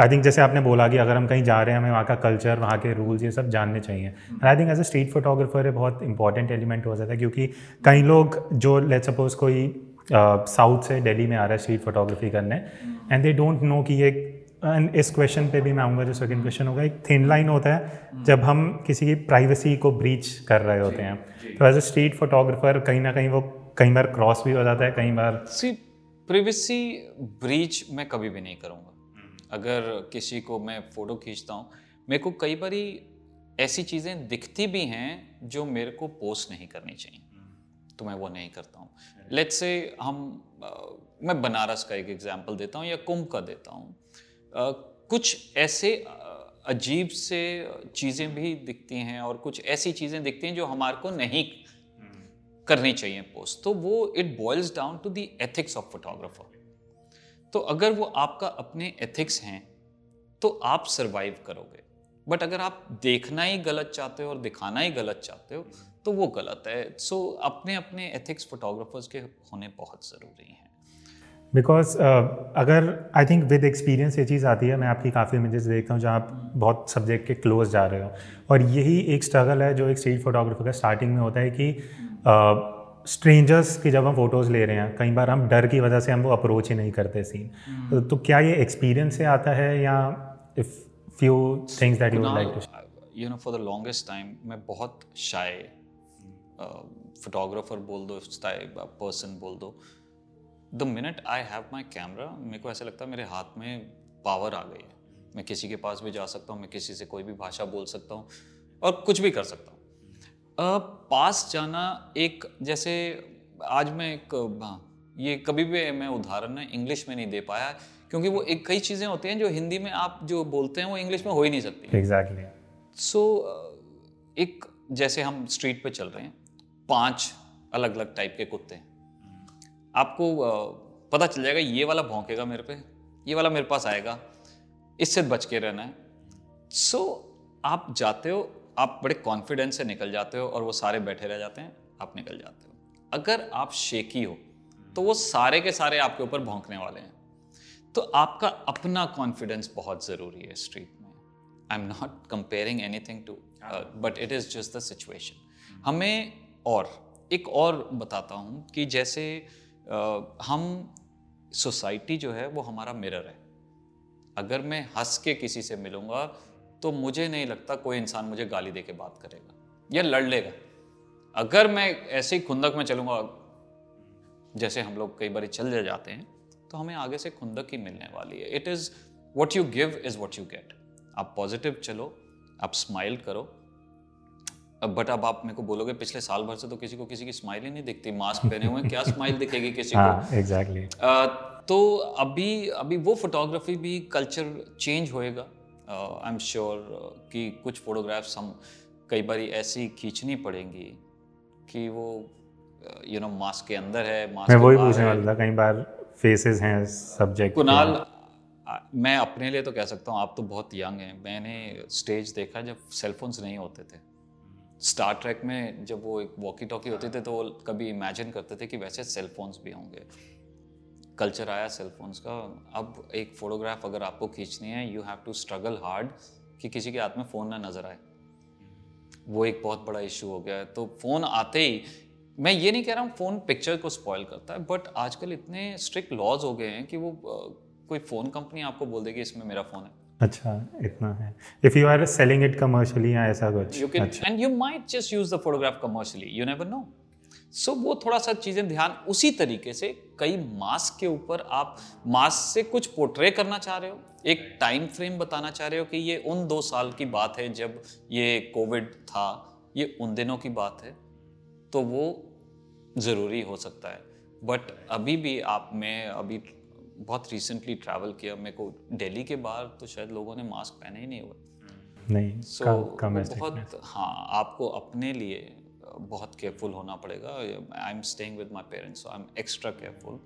आई थिंक जैसे आपने बोला कि अगर हम कहीं जा रहे हैं हमें वहाँ का कल्चर, वहाँ के रूल्स, ये सब जानने चाहिए। And I think as a street photographer ये बहुत इंपॉर्टेंट एलिमेंट हो जाता है, क्योंकि कई लोग जो लेट्स सपोज कोई साउथ uh, से दिल्ली में आ रहा है स्ट्रीट फोटोग्राफी करने, एंड दे डोंट नो कि ये, एंड इस क्वेश्चन पे भी मैं आऊँगा जो सेकंड क्वेश्चन होगा, एक थिन लाइन होता है जब हम किसी की प्राइवेसी को ब्रीच कर रहे होते हैं। तो एज अ स्ट्रीट फोटोग्राफर कहीं ना कहीं वो कई बार क्रॉस भी हो जाता है, कई बार। सी प्राइवेसी ब्रीच मैं कभी भी नहीं करूँगा। अगर किसी को मैं फ़ोटो खींचता हूँ, मेरे को कई बार ऐसी चीज़ें दिखती भी हैं जो मेरे को पोस्ट नहीं करनी चाहिए, तो मैं वो नहीं करता हूँ। लेट्स से हम आ, मैं बनारस का एक एग्जाम्पल देता हूँ या कुंभ का देता हूँ। Uh, कुछ ऐसे अजीब से चीज़ें भी दिखती हैं और कुछ ऐसी चीज़ें दिखती हैं जो हमारे को नहीं करनी चाहिए पोस्ट। तो वो it boils down to the ethics of photographer. तो अगर वो आपका अपने एथिक्स हैं तो आप सर्वाइव करोगे, बट अगर आप देखना ही गलत चाहते हो और दिखाना ही गलत चाहते हो तो वो गलत है। सो so, अपने अपने एथिक्स फोटोग्राफर्स के होने बहुत ज़रूरी हैं। बिकॉज uh, अगर आई थिंक विद एक्सपीरियंस ये चीज़ आती है। मैं आपकी काफ़ी इमेजेस देखता हूँ जहाँ आप बहुत सब्जेक्ट के क्लोज जा रहे हो, और यही एक स्ट्रगल है जो एक स्ट्रीट फोटोग्राफर का स्टार्टिंग में होता है कि स्ट्रेंजर्स uh, की जब हम फोटोज़ ले रहे हैं कई बार हम डर की वजह से हम वो अप्रोच ही नहीं करते सीन। hmm. तो, तो क्या ये एक्सपीरियंस से आता है या if few things that you would like to you know for the longest time मैं बहुत शाय फोटोग्राफर बोल दो, पर्सन बोल दो। The minute I have my camera मेरे को ऐसा लगता है मेरे हाथ में पावर आ गई है, मैं किसी के पास भी जा सकता हूँ, मैं किसी से कोई भी भाषा बोल सकता हूँ और कुछ भी कर सकता हूँ। uh, पास जाना एक जैसे आज मैं एक हाँ ये कभी भी मैं उदाहरण ना इंग्लिश में नहीं दे पाया क्योंकि वो एक कई चीज़ें होती हैं जो हिंदी में आप जो बोलते हैं वो इंग्लिश में हो ही नहीं सकती। एग्जैक्टली। सो uh, एक जैसे हम स्ट्रीट पे चल रहे हैं, पाँच अलग अलग टाइप के कुत्ते हैं, आपको पता चल जाएगा ये वाला भौंकेगा मेरे पे, ये वाला मेरे पास आएगा, इससे बच के रहना है। सो so, आप जाते हो, आप बड़े कॉन्फिडेंस से निकल जाते हो और वो सारे बैठे रह जाते हैं, आप निकल जाते हो। अगर आप शेकी हो तो वो सारे के सारे आपके ऊपर भौंकने वाले हैं। तो आपका अपना कॉन्फिडेंस बहुत ज़रूरी है स्ट्रीट में। I am not comparing anything to but it is just the situation. हमें और एक और बताता हूँ कि जैसे Uh, हम सोसाइटी जो है वो हमारा मिरर है। अगर मैं हंस के किसी से मिलूंगा तो मुझे नहीं लगता कोई इंसान मुझे गाली दे के बात करेगा या लड़ लेगा। अगर मैं ऐसे ही खुंदक में चलूंगा, जैसे हम लोग कई बार चल जाते हैं, तो हमें आगे से खुंदक ही मिलने वाली है। It is what you give is what you get. आप पॉजिटिव चलो, आप स्माइल करो, बट अब आप मेरे को बोलोगे पिछले साल भर से तो किसी को किसी की स्माइल ही नहीं दिखती, मास्क पहने हुए क्या स्माइल दिखेगी किसी को। एग्जैक्टली। तो अभी अभी वो फोटोग्राफी भी कल्चर चेंज होएगा। आई एम श्योर कि कुछ फोटोग्राफ्स हम कई बार ऐसी खींचनी पड़ेंगी कि वो यू नो मास्क के अंदर है, मास्क मैं वही पूछने वाला था, कई बार फेसेस हैं सब्जेक्ट। कुणाल, मैं अपने लिए तो कह सकता हूँ आप तो बहुत यंग हैं, मैंने स्टेज देखा जब सेलफोन्स नहीं होते थे। स्टार ट्रैक में जब वो एक वॉकी टॉकी होते थे तो वो कभी इमेजिन करते थे कि वैसे सेलफोन्स भी होंगे। कल्चर आया सेलफोन्स का। अब एक फोटोग्राफ अगर आपको खींचनी है, you have to struggle hard कि किसी के हाथ में फ़ोन ना नज़र आए। वो एक बहुत बड़ा इशू हो गया है। तो फ़ोन आते ही, मैं ये नहीं कह रहा हूँ फ़ोन पिक्चर को स्पॉइल करता है, बट आजकल इतने स्ट्रिक्ट लॉज हो गए हैं कि वो कोई फ़ोन कंपनी आपको बोल देगी इसमें मेरा फ़ोन है। अच्छा, इतना है। If you are selling it commercially या ऐसा कुछ, you can, अच्छा। and you might just use the photograph commercially, you never know. So वो थोड़ा सा चीजें ध्यान, उसी तरीके से कई मास्क के ऊपर आप मास्क से कुछ पोर्ट्रे करना चाह रहे हो, एक टाइम फ्रेम बताना चाह रहे हो कि ये उन दो साल की बात है जब ये कोविड था, ये उन दिनों की बात है, तो वो जरूरी हो सकता है। बट अभी भी आप में अभी बहुत रिसेंटली ट्रैवल किया, मेरे को दिल्ली के बाहर तो शायद लोगों ने मास्क पहने ही नहीं हुए। नहीं, so, कम, कम बहुत। हाँ, आपको अपने लिए बहुत केयरफुल होना पड़ेगा। I am staying with my parents, I am extra careful.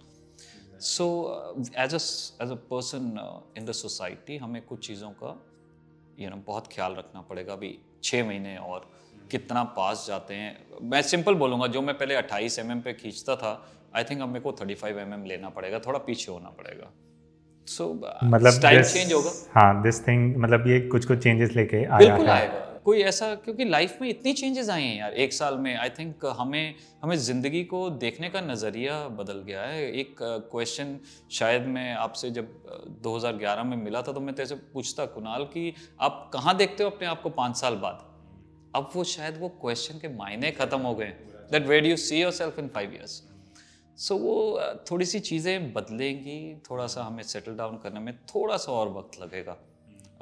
So as as a person in the society हमें कुछ चीज़ों का यू नो बहुत ख्याल रखना पड़ेगा। अभी छः महीने और कितना पास जाते हैं। मैं सिंपल बोलूँगा, जो मैं पहले अट्ठाईस एम एम पे खींचता था, आई थिंक अब मेरे को थर्टी फाइव एम एम लेना पड़ेगा, थोड़ा पीछे होना पड़ेगा। सो मतलब स्टाइल चेंज होगा। हाँ, दिस थिंग मतलब ये कुछ कुछ चेंजेस लेके आया है कोई ऐसा, क्योंकि लाइफ में इतनी चेंजेस आए हैं यार एक साल में। आई थिंक हमें हमें ज़िंदगी को देखने का नज़रिया बदल गया है। एक क्वेश्चन शायद मैं आपसे जब दो हज़ार ग्यारह में मिला था तो मैं तेरे से पूछता कुणाल कि आप कहाँ देखते हो अपने आप को पाँच साल बाद। अब वो शायद वो क्वेश्चन के मायने ख़त्म हो गए, that where do you see yourself in five years. सो वो थोड़ी सी चीज़ें बदलेंगी, थोड़ा सा हमें सेटल डाउन करने में थोड़ा सा और वक्त लगेगा।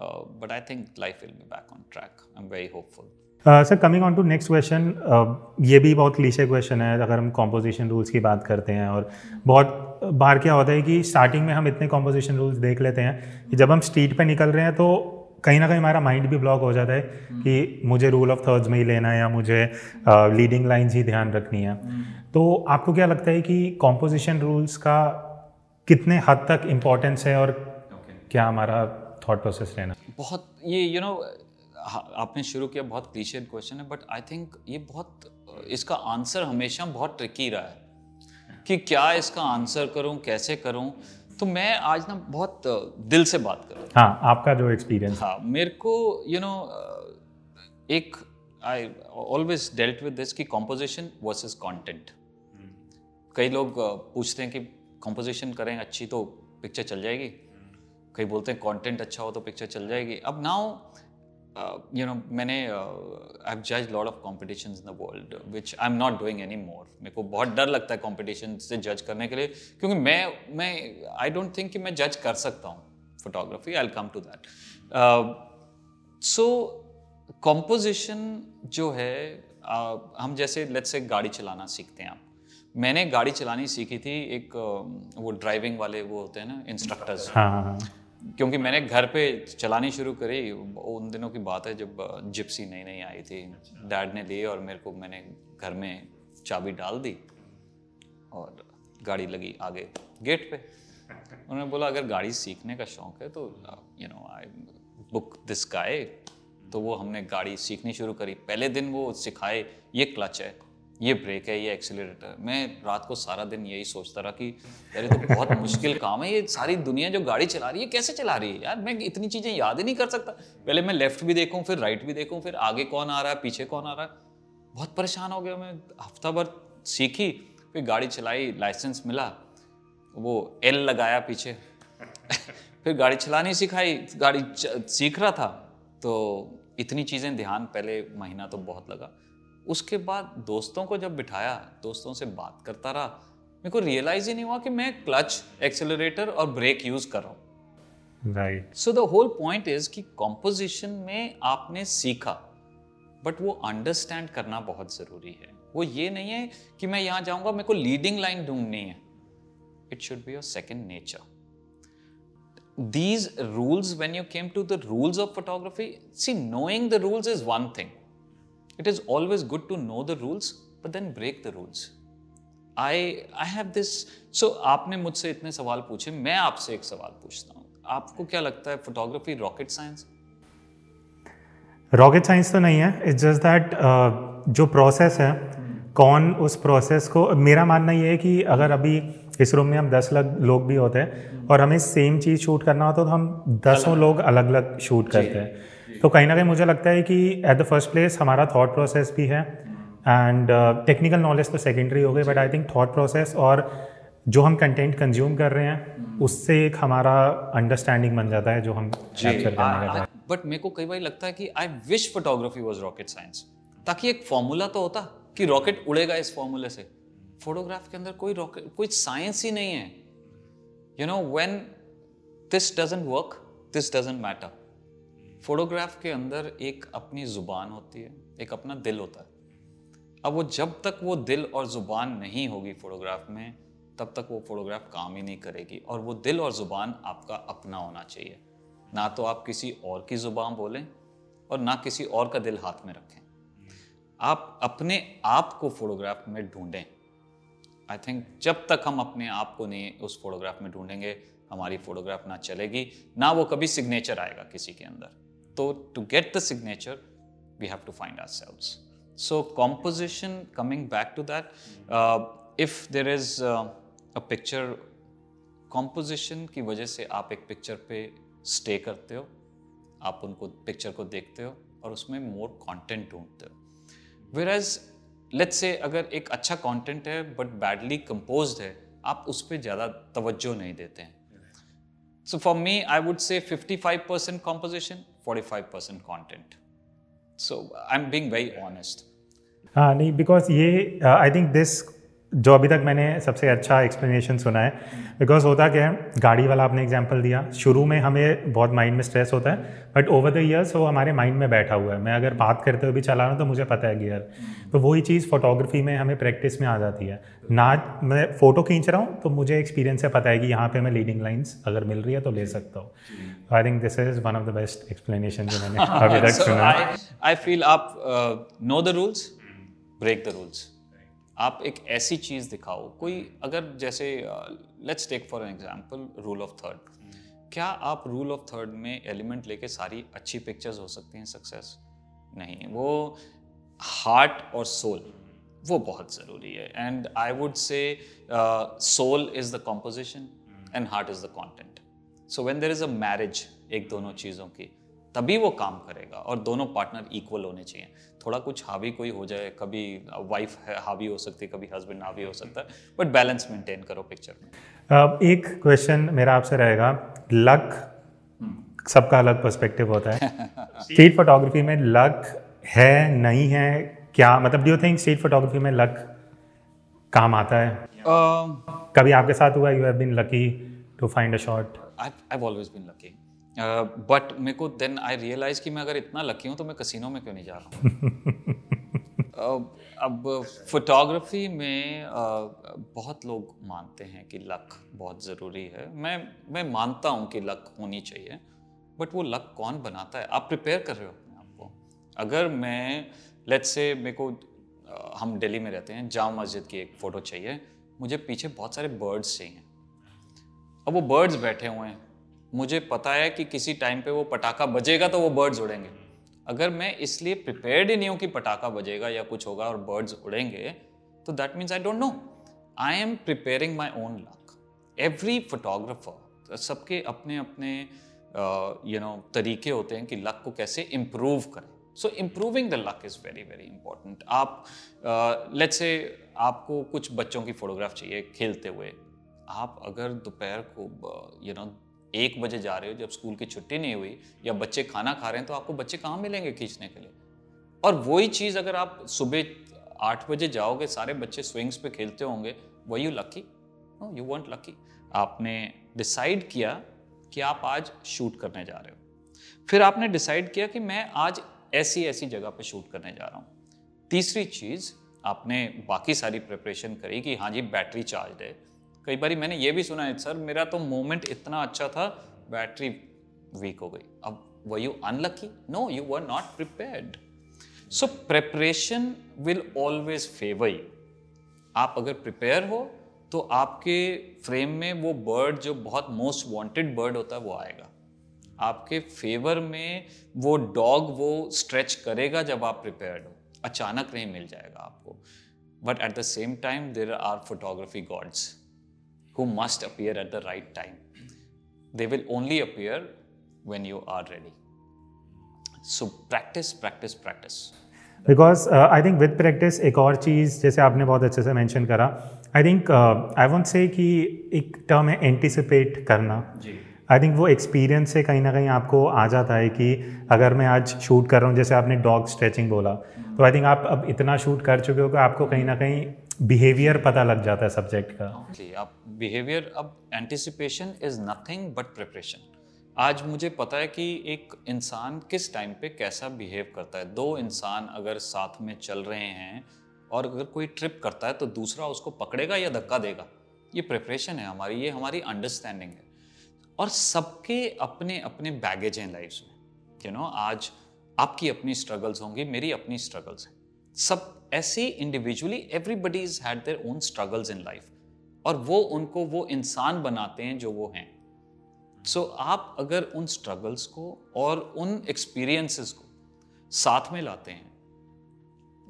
Uh, but I think life will be back on track. I'm very hopeful. Uh, sir, coming on to next question, uh, ये भी बहुत क्लीशे क्वेश्चन है अगर हम कॉम्पोजिशन रूल्स की बात करते हैं। और बहुत बार क्या होता है कि स्टार्टिंग में हम इतने कॉम्पोजिशन रूल्स देख लेते हैं कि जब हम स्ट्रीट पे निकल रहे हैं तो कहीं ना कहीं हमारा माइंड भी ब्लॉक हो जाता है hmm. कि मुझे रूल ऑफ थर्ड्स में ही लेना है या मुझे लीडिंग uh, लाइन्स ही ध्यान रखनी है। hmm. तो आपको क्या लगता है कि कॉम्पोजिशन रूल्स का कितने हद तक इम्पोर्टेंस है और okay. क्या हमारा थॉट प्रोसेस रहना बहुत ये यू you नो know, आपने शुरू किया, बहुत क्लीशेड क्वेश्चन है, बट आई थिंक ये बहुत, इसका आंसर हमेशा बहुत ट्रिकी रहा है कि क्या इसका आंसर करूं, कैसे करूं। तो मैं आज ना बहुत दिल से बात करूँ। हाँ, आपका जो एक्सपीरियंस। हाँ, मेरे को यू you नो know, एक I always dealt with this कि कॉम्पोजिशन वर्सेस कंटेंट। कई लोग पूछते हैं कि कॉम्पोजिशन करें अच्छी तो पिक्चर चल जाएगी, कई बोलते हैं कंटेंट अच्छा हो तो पिक्चर चल जाएगी। अब नाउ यू नो मैंने आई हैव जज lot of competitions in the world which I am not doing any more. मेरे को बहुत डर लगता है कॉम्पिटिशन से जज करने के लिए, क्योंकि मैं मैं आई डोंट थिंक कि मैं जज कर सकता हूँ photography. I will come to that. So composition जो है, uh, हम जैसे लेट्स से गाड़ी चलाना सीखते हैं। आप, मैंने गाड़ी चलानी सीखी थी एक वो ड्राइविंग वाले वो होते हैं ना इंस्ट्रक्टर्स। हाँ। क्योंकि मैंने घर पे चलानी शुरू करी, उन दिनों की बात है जब जिप्सी नई नई आई थी। डैड ने ली और मेरे को, मैंने घर में चाबी डाल दी और गाड़ी लगी आगे गेट पे। उन्होंने बोला अगर गाड़ी सीखने का शौक है तो you know I book this guy. तो वो हमने गाड़ी सीखनी शुरू करी। पहले दिन वो सिखाए ये क्लच है, ये ब्रेक है, ये एक्सेलरेटर। मैं रात को सारा दिन यही सोचता रहा कि यार ये तो बहुत मुश्किल काम है, ये सारी दुनिया जो गाड़ी चला रही है कैसे चला रही है यार, मैं इतनी चीज़ें याद ही नहीं कर सकता। पहले मैं लेफ्ट भी देखूं, फिर राइट भी देखूं, फिर आगे कौन आ रहा है, पीछे कौन आ रहा है। बहुत परेशान हो गया मैं। हफ्ता भर सीखी, फिर गाड़ी चलाई, लाइसेंस मिला, वो एल लगाया पीछे। फिर गाड़ी चलानी सिखाई, गाड़ी सीख रहा था। तो इतनी चीज़ें ध्यान, पहले महीना तो बहुत लगा। उसके बाद दोस्तों को जब बिठाया, दोस्तों से बात करता रहा, मेरे को रियलाइज ही नहीं हुआ कि मैं क्लच, एक्सेलरेटर और ब्रेक यूज कर रहा हूँ। Right. So the whole point is कि कॉम्पोजिशन में आपने सीखा, बट वो अंडरस्टैंड करना बहुत जरूरी है। वो ये नहीं है कि मैं यहाँ जाऊँगा, मेरे को लीडिंग लाइन ढूंढनी है। It should be your second nature. These rules, when you came to the rules of photography, see knowing the rules is one thing. It is always good to know the rules, but then break the rules. I I have this. So आपने मुझसे इतने सवाल पूछे, मैं आपसे एक सवाल पूछता हूँ। आपको क्या लगता है photography rocket science? Rocket science तो नहीं है। It's just that uh, जो प्रोसेस है, hmm. कौन उस प्रोसेस को, मेरा मानना ये है कि अगर अभी इस रूम में हम दस लाख लोग भी होते हैं और हमें सेम चीज़ शूट करना हो तो हम दसों लोग अलग अलग शूट करते हैं। तो कहीं ना कहीं मुझे लगता है कि एट द फर्स्ट प्लेस हमारा थॉट प्रोसेस भी है, एंड टेक्निकल नॉलेज तो सेकेंडरी हो गई, but I think thought process और जो हम कंटेंट कंज्यूम कर रहे हैं उससे एक हमारा अंडरस्टैंडिंग बन जाता है जो हम कैप्चर करने का। बट मेरे को कई बार लगता है कि I wish photography was rocket science, ताकि एक फॉर्मूला तो होता कि रॉकेट उड़ेगा इस फॉर्मूले से। फोटोग्राफ के अंदर कोई रॉकेट, कोई साइंस ही नहीं है। You know when this doesn't work, this doesn't matter. Photograph के अंदर एक अपनी जुबान होती है, एक अपना दिल होता है। अब वो जब तक वो दिल और जुबान नहीं होगी फोटोग्राफ में, तब तक वो फोटोग्राफ काम ही नहीं करेगी। और वो दिल और जुबान आपका अपना होना चाहिए, ना तो आप किसी और की जुबान बोलें और ना किसी और का दिल हाथ में रखें। आप अपने आप को फोटोग्राफ में ढूंढें। आई थिंक जब तक हम अपने आप को नहीं उस फोटोग्राफ में ढूंढेंगे, हमारी फोटोग्राफ ना चलेगी, ना वो कभी सिग्नेचर आएगा किसी के अंदर. तो to get the signature we have to find ourselves. So composition, coming back to that, if there is a picture, composition की वजह से आप एक पिक्चर पे स्टे करते हो, आप उनको पिक्चर को देखते हो और उसमें मोर कंटेंट ढूंढते हो. Whereas लेट्स से अगर एक अच्छा कंटेंट है बट बैडली कंपोज्ड है, आप उस पर ज़्यादा तवज्जो नहीं देते हैं. So for me I would say fifty five percent composition, forty five percent content. So I am being very honest. हाँ नहीं, बिकॉज ये आई थिंक दिस जो अभी तक मैंने सबसे अच्छा एक्सप्लेनेशन सुना है. बिकॉज होता क्या है, गाड़ी वाला आपने एग्जांपल दिया, शुरू में हमें बहुत माइंड में स्ट्रेस होता है बट ओवर द इयर्स वो हमारे माइंड में बैठा हुआ है. मैं अगर बात करते हुए भी चला रहा हूँ तो मुझे पता है गियर. तो वही चीज़ फोटोग्राफी में हमें प्रैक्टिस में आ जाती है ना. मैं फ़ोटो खींच रहा हूँ तो मुझे एक्सपीरियंस से पता है कि यहाँ पर मैं लीडिंग लाइन्स अगर मिल रही है तो ले सकता हूँ. I think this is one of the best explanation जो मैंने अभी तक सुना. आई फील आप know the rules, break the rules. आप एक ऐसी चीज़ दिखाओ, कोई अगर जैसे let's take for an example rule of third. क्या आप रूल ऑफ थर्ड में एलिमेंट लेके सारी अच्छी पिक्चर्स हो सकती हैं सक्सेस? नहीं, वो हार्ट और सोल वो बहुत ज़रूरी है. And I would say soul is the composition and heart is the content. So when there is a marriage एक दोनों चीज़ों की, तभी वो काम करेगा. और दोनों पार्टनर इक्वल होने चाहिए. थोड़ा कुछ हावी कोई हो जाए, कभी वाइफ हावी हो सकती है, कभी हस्बैंड हावी हो सकता है, बट बैलेंस मेंटेन करो पिक्चर में. अब एक क्वेश्चन मेरा आपसे रहेगा, लक, सबका अलग पर्सपेक्टिव होता है. स्ट्रीट फोटोग्राफी में लक है नहीं है क्या? मतलब do you think street photography में लक काम आता है? uh, कभी आपके साथ हुआ, you have been lucky to find a shot? I have always been lucky. But मेरे को देन आई रियलाइज कि मैं अगर इतना लकी हूँ तो मैं कसिनो में क्यों नहीं जा रहा हूँ. अब फोटोग्राफी में बहुत लोग मानते हैं कि लक बहुत ज़रूरी है. मैं मैं मानता हूँ कि लक होनी चाहिए, बट वो लक कौन बनाता है? आप प्रिपेयर कर रहे हो अपने आप को. अगर मैं लेट्स से मेरे को, हम दिल्ली में रहते हैं, जामा मस्जिद की एक फ़ोटो चाहिए, मुझे पीछे बहुत सारे बर्ड्स चाहिए. अब वो बर्ड्स बैठे हुए हैं, मुझे पता है कि किसी टाइम पे वो पटाखा बजेगा तो वो बर्ड्स उड़ेंगे. अगर मैं इसलिए प्रिपेयर्ड ही नहीं हूँ कि पटाखा बजेगा या कुछ होगा और बर्ड्स उड़ेंगे, तो that means I don't know. I am preparing my own luck. Every photographer, सबके अपने अपने यू नो तरीके होते हैं कि लक को कैसे इम्प्रूव करें. So improving the luck is very very important. आप लेट्स से आपको कुछ बच्चों की फोटोग्राफ चाहिए खेलते हुए. आप अगर दोपहर को यू नो एक बजे जा रहे हो, जब स्कूल की छुट्टी नहीं हुई या बच्चे खाना खा रहे हैं, तो आपको बच्चे कहाँ मिलेंगे खींचने के लिए? और वही चीज़ अगर आप सुबह आठ बजे जाओगे, सारे बच्चे स्विंग्स पे खेलते होंगे, were you lucky? No, you want lucky. आपने डिसाइड किया कि आप आज शूट करने जा रहे हो, फिर आपने डिसाइड किया कि मैं आज ऐसी ऐसी जगह पर शूट करने जा रहा हूँ. तीसरी चीज़, आपने बाकी सारी प्रिपरेशन करी कि हाँ जी बैटरी चार्ज है. कई बार मैंने ये भी सुना है, सर मेरा तो मोमेंट इतना अच्छा था, बैटरी वीक हो गई. अब were you unlucky? No, you were not prepared. So preparation will always favour you. आप अगर प्रिपेयर हो तो आपके फ्रेम में वो बर्ड जो बहुत मोस्ट वांटेड बर्ड होता है वो आएगा. आपके फेवर में वो डॉग वो स्ट्रेच करेगा जब आप प्रिपेयर्ड हो, अचानक नहीं मिल जाएगा आपको. But at the same time there are photography gods who must appear at the right time. They will only appear when you are ready. So practice, practice, practice. Because uh, I think with practice, एक और चीज़ जैसे आपने बहुत अच्छे से mention करा, I think uh, I won't say कि एक term है anticipate करना. I think वो experience से कहीं ना कहीं आपको आ जाता है कि अगर मैं आज shoot कर रहा हूँ, जैसे आपने dog stretching बोला, तो I think आप अब इतना shoot कर चुके हो कि आपको कहीं ना कहीं बिहेवियर पता लग जाता है सब्जेक्ट का. okay, आप बिहेवियर. अब anticipation is nothing but preparation. आज मुझे पता है कि एक इंसान किस टाइम पे कैसा बिहेव करता है. दो इंसान अगर साथ में चल रहे हैं और अगर कोई ट्रिप करता है तो दूसरा उसको पकड़ेगा या धक्का देगा. ये प्रिपरेशन है हमारी, ये हमारी अंडरस्टैंडिंग है. और सबके अपने अपने बैगेज हैं लाइफ में, यू नो. आज आपकी अपनी स्ट्रगल्स होंगी, मेरी अपनी स्ट्रगल्स हैं, सब ऐसे individually everybody is had their own struggles in life और वो उनको वो इंसान बनाते हैं जो वो हैं. सो so, आप अगर उन स्ट्रगल्स को और उन एक्सपीरियंसेस को साथ में लाते हैं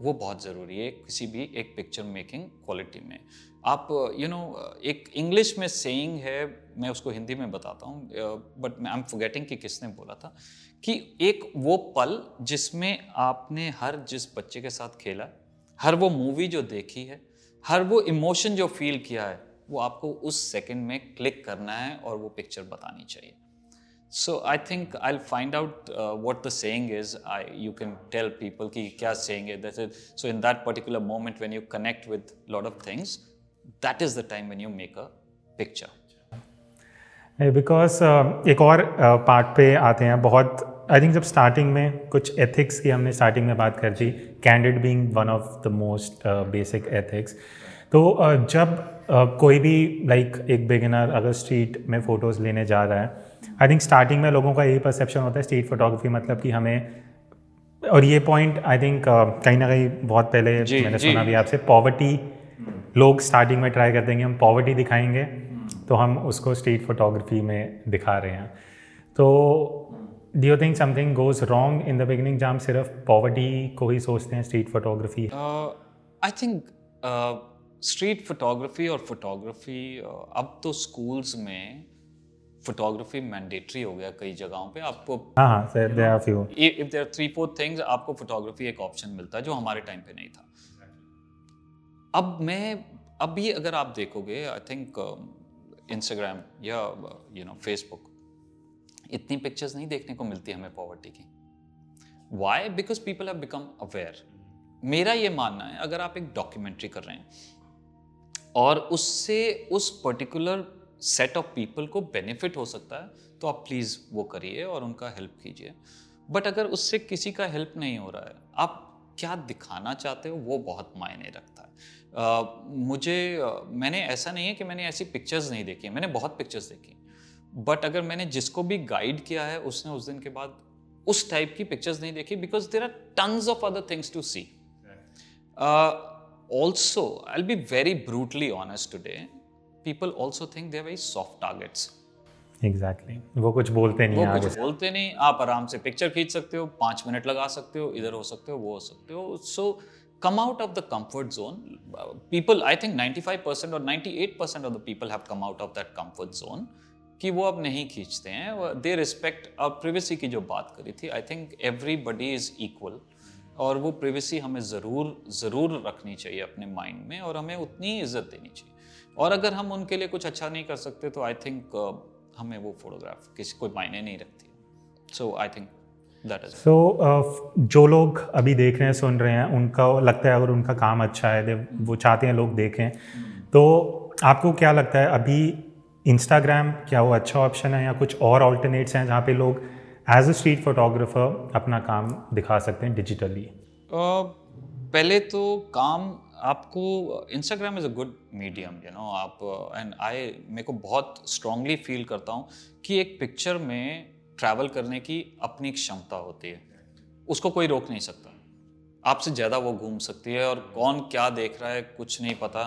वो बहुत ज़रूरी है किसी भी एक पिक्चर मेकिंग क्वालिटी में. आप यू you नो know, एक इंग्लिश में सेइंग है, मैं उसको हिंदी में बताता हूँ बट आई एम फॉरगेटिंग कि किसने बोला था कि एक वो पल जिसमें आपने हर जिस बच्चे के साथ खेला, हर वो मूवी जो देखी है, हर वो इमोशन जो फील किया है, वो आपको उस सेकंड में क्लिक करना है और वो पिक्चर बतानी चाहिए. So I think I will find out what the seeing is. I you can tell people कि क्या सेइंग है. So in that particular moment when you connect with lot of things, that is the time when you make a picture. Because एक और part uh, पे आते हैं बहुत. I think जब स्टार्टिंग में कुछ एथिक्स की हमने स्टार्टिंग में बात कर दी, candid being one of the most basic ethics. तो uh, जब uh, कोई भी लाइक like, एक बिगिनर अगर स्ट्रीट में फ़ोटोज़ लेने जा रहा है, आई थिंक स्टार्टिंग में लोगों का यही परसेप्शन होता है स्ट्रीट फोटोग्राफी मतलब कि हमें, और ये पॉइंट आई थिंक कहीं ना कहीं बहुत पहले जी, मैंने जी. सुना भी आपसे, पॉवर्टी. लोग स्टार्टिंग में ट्राई करते हैं कि हम पॉवर्टी दिखाएंगे तो हम उसको स्ट्रीट फोटोग्राफी में दिखा रहे हैं. तो Do you think something goes wrong in the beginning जहाँ हम सिर्फ poverty को ही सोचते हैं street photography? Uh, I think uh, street photography और photography uh, अब तो schools में photography mandatory हो गया कई जगहों पे. आपको हाँ हाँ there there are few. If there are three four things आपको photography एक option मिलता है जो हमारे time पे नहीं था. अब मैं अभी अगर आप देखोगे I think uh, Instagram या uh, you know Facebook, इतनी पिक्चर्स नहीं देखने को मिलती हमें पॉवर्टी की. Why? Because people have become aware. मेरा ये मानना है अगर आप एक डॉक्यूमेंट्री कर रहे हैं और उससे उस पर्टिकुलर सेट ऑफ पीपल को बेनिफिट हो सकता है तो आप प्लीज़ वो करिए और उनका हेल्प कीजिए. बट अगर उससे किसी का हेल्प नहीं हो रहा है, आप क्या दिखाना चाहते हो वो बहुत मायने रखता है. uh, मुझे uh, मैंने ऐसा नहीं है कि मैंने ऐसी पिक्चर्स नहीं देखी, मैंने बहुत पिक्चर्स देखी, बट अगर मैंने जिसको भी गाइड किया है उसने उस दिन के बाद उस टाइप की पिक्चर्स नहीं देखी because there are tons of other things to see. Also I will be very brutally honest today, people also think they are very soft targets. Exactly, वो कुछ बोलते नहीं, वो कुछ बोलते नहीं. आप आराम से पिक्चर खींच सकते हो, पाँच मिनट लगा सकते हो, इधर हो सकते हो, वो हो सकते हो. सो come out of the comfort zone. People, I think ninety-five percent or ninety-eight percent of the people have come out of that comfort zone. कि वो अब नहीं खींचते हैं. They respect. और प्रिवेसी की जो बात करी थी, I think everybody is equal और वो प्रिवेसी हमें ज़रूर ज़रूर रखनी चाहिए अपने माइंड में और हमें उतनी इज्जत देनी चाहिए. और अगर हम उनके लिए कुछ अच्छा नहीं कर सकते तो आई थिंक uh, हमें वो फोटोग्राफ किसी कोई मायने नहीं रखती. So I think that is so. जो लोग अभी देख रहे हैं, सुन रहे हैं, उनका लगता है अगर उनका काम अच्छा है, वो चाहते हैं लोग देखें, तो आपको क्या लगता है अभी इंस्टाग्राम क्या वो अच्छा ऑप्शन है या कुछ और ऑल्टरनेट्स हैं जहाँ पे लोग एज अ स्ट्रीट फोटोग्राफर अपना काम दिखा सकते हैं डिजिटली? uh, पहले तो काम आपको Instagram is a good medium, you know. आप एंड आई मेरे को बहुत स्ट्रांगली फील करता हूँ कि एक पिक्चर में ट्रैवल करने की अपनी क्षमता होती है, उसको कोई रोक नहीं सकता. आपसे ज़्यादा वो घूम सकती है और कौन क्या देख रहा है कुछ नहीं पता.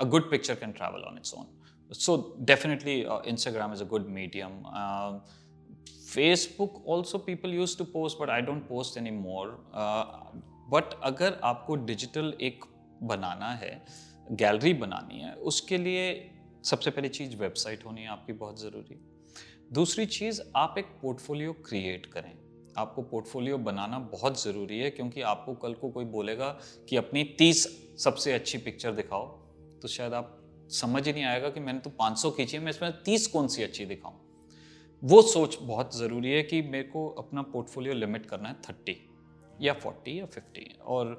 A good picture can travel on its own. So definitely uh, Instagram is a good medium. Uh, Facebook also people used to post, but I don't post anymore. Uh, but अगर आपको digital एक बनाना है, gallery बनानी है, उसके लिए सबसे पहली चीज़ website होनी है आपकी बहुत ज़रूरी. दूसरी चीज़ आप एक portfolio create करें. आपको portfolio बनाना बहुत ज़रूरी है क्योंकि आपको कल को कोई बोलेगा कि अपनी तीस सबसे अच्छी picture दिखाओ तो शायद आप समझ ही नहीं आएगा कि मैंने तो पाँच सौ खींची है, मैं इसमें तीस कौन सी अच्छी दिखाऊं. वो सोच बहुत ज़रूरी है कि मेरे को अपना पोर्टफोलियो लिमिट करना है थर्टी या फोर्टी या फिफ्टी. और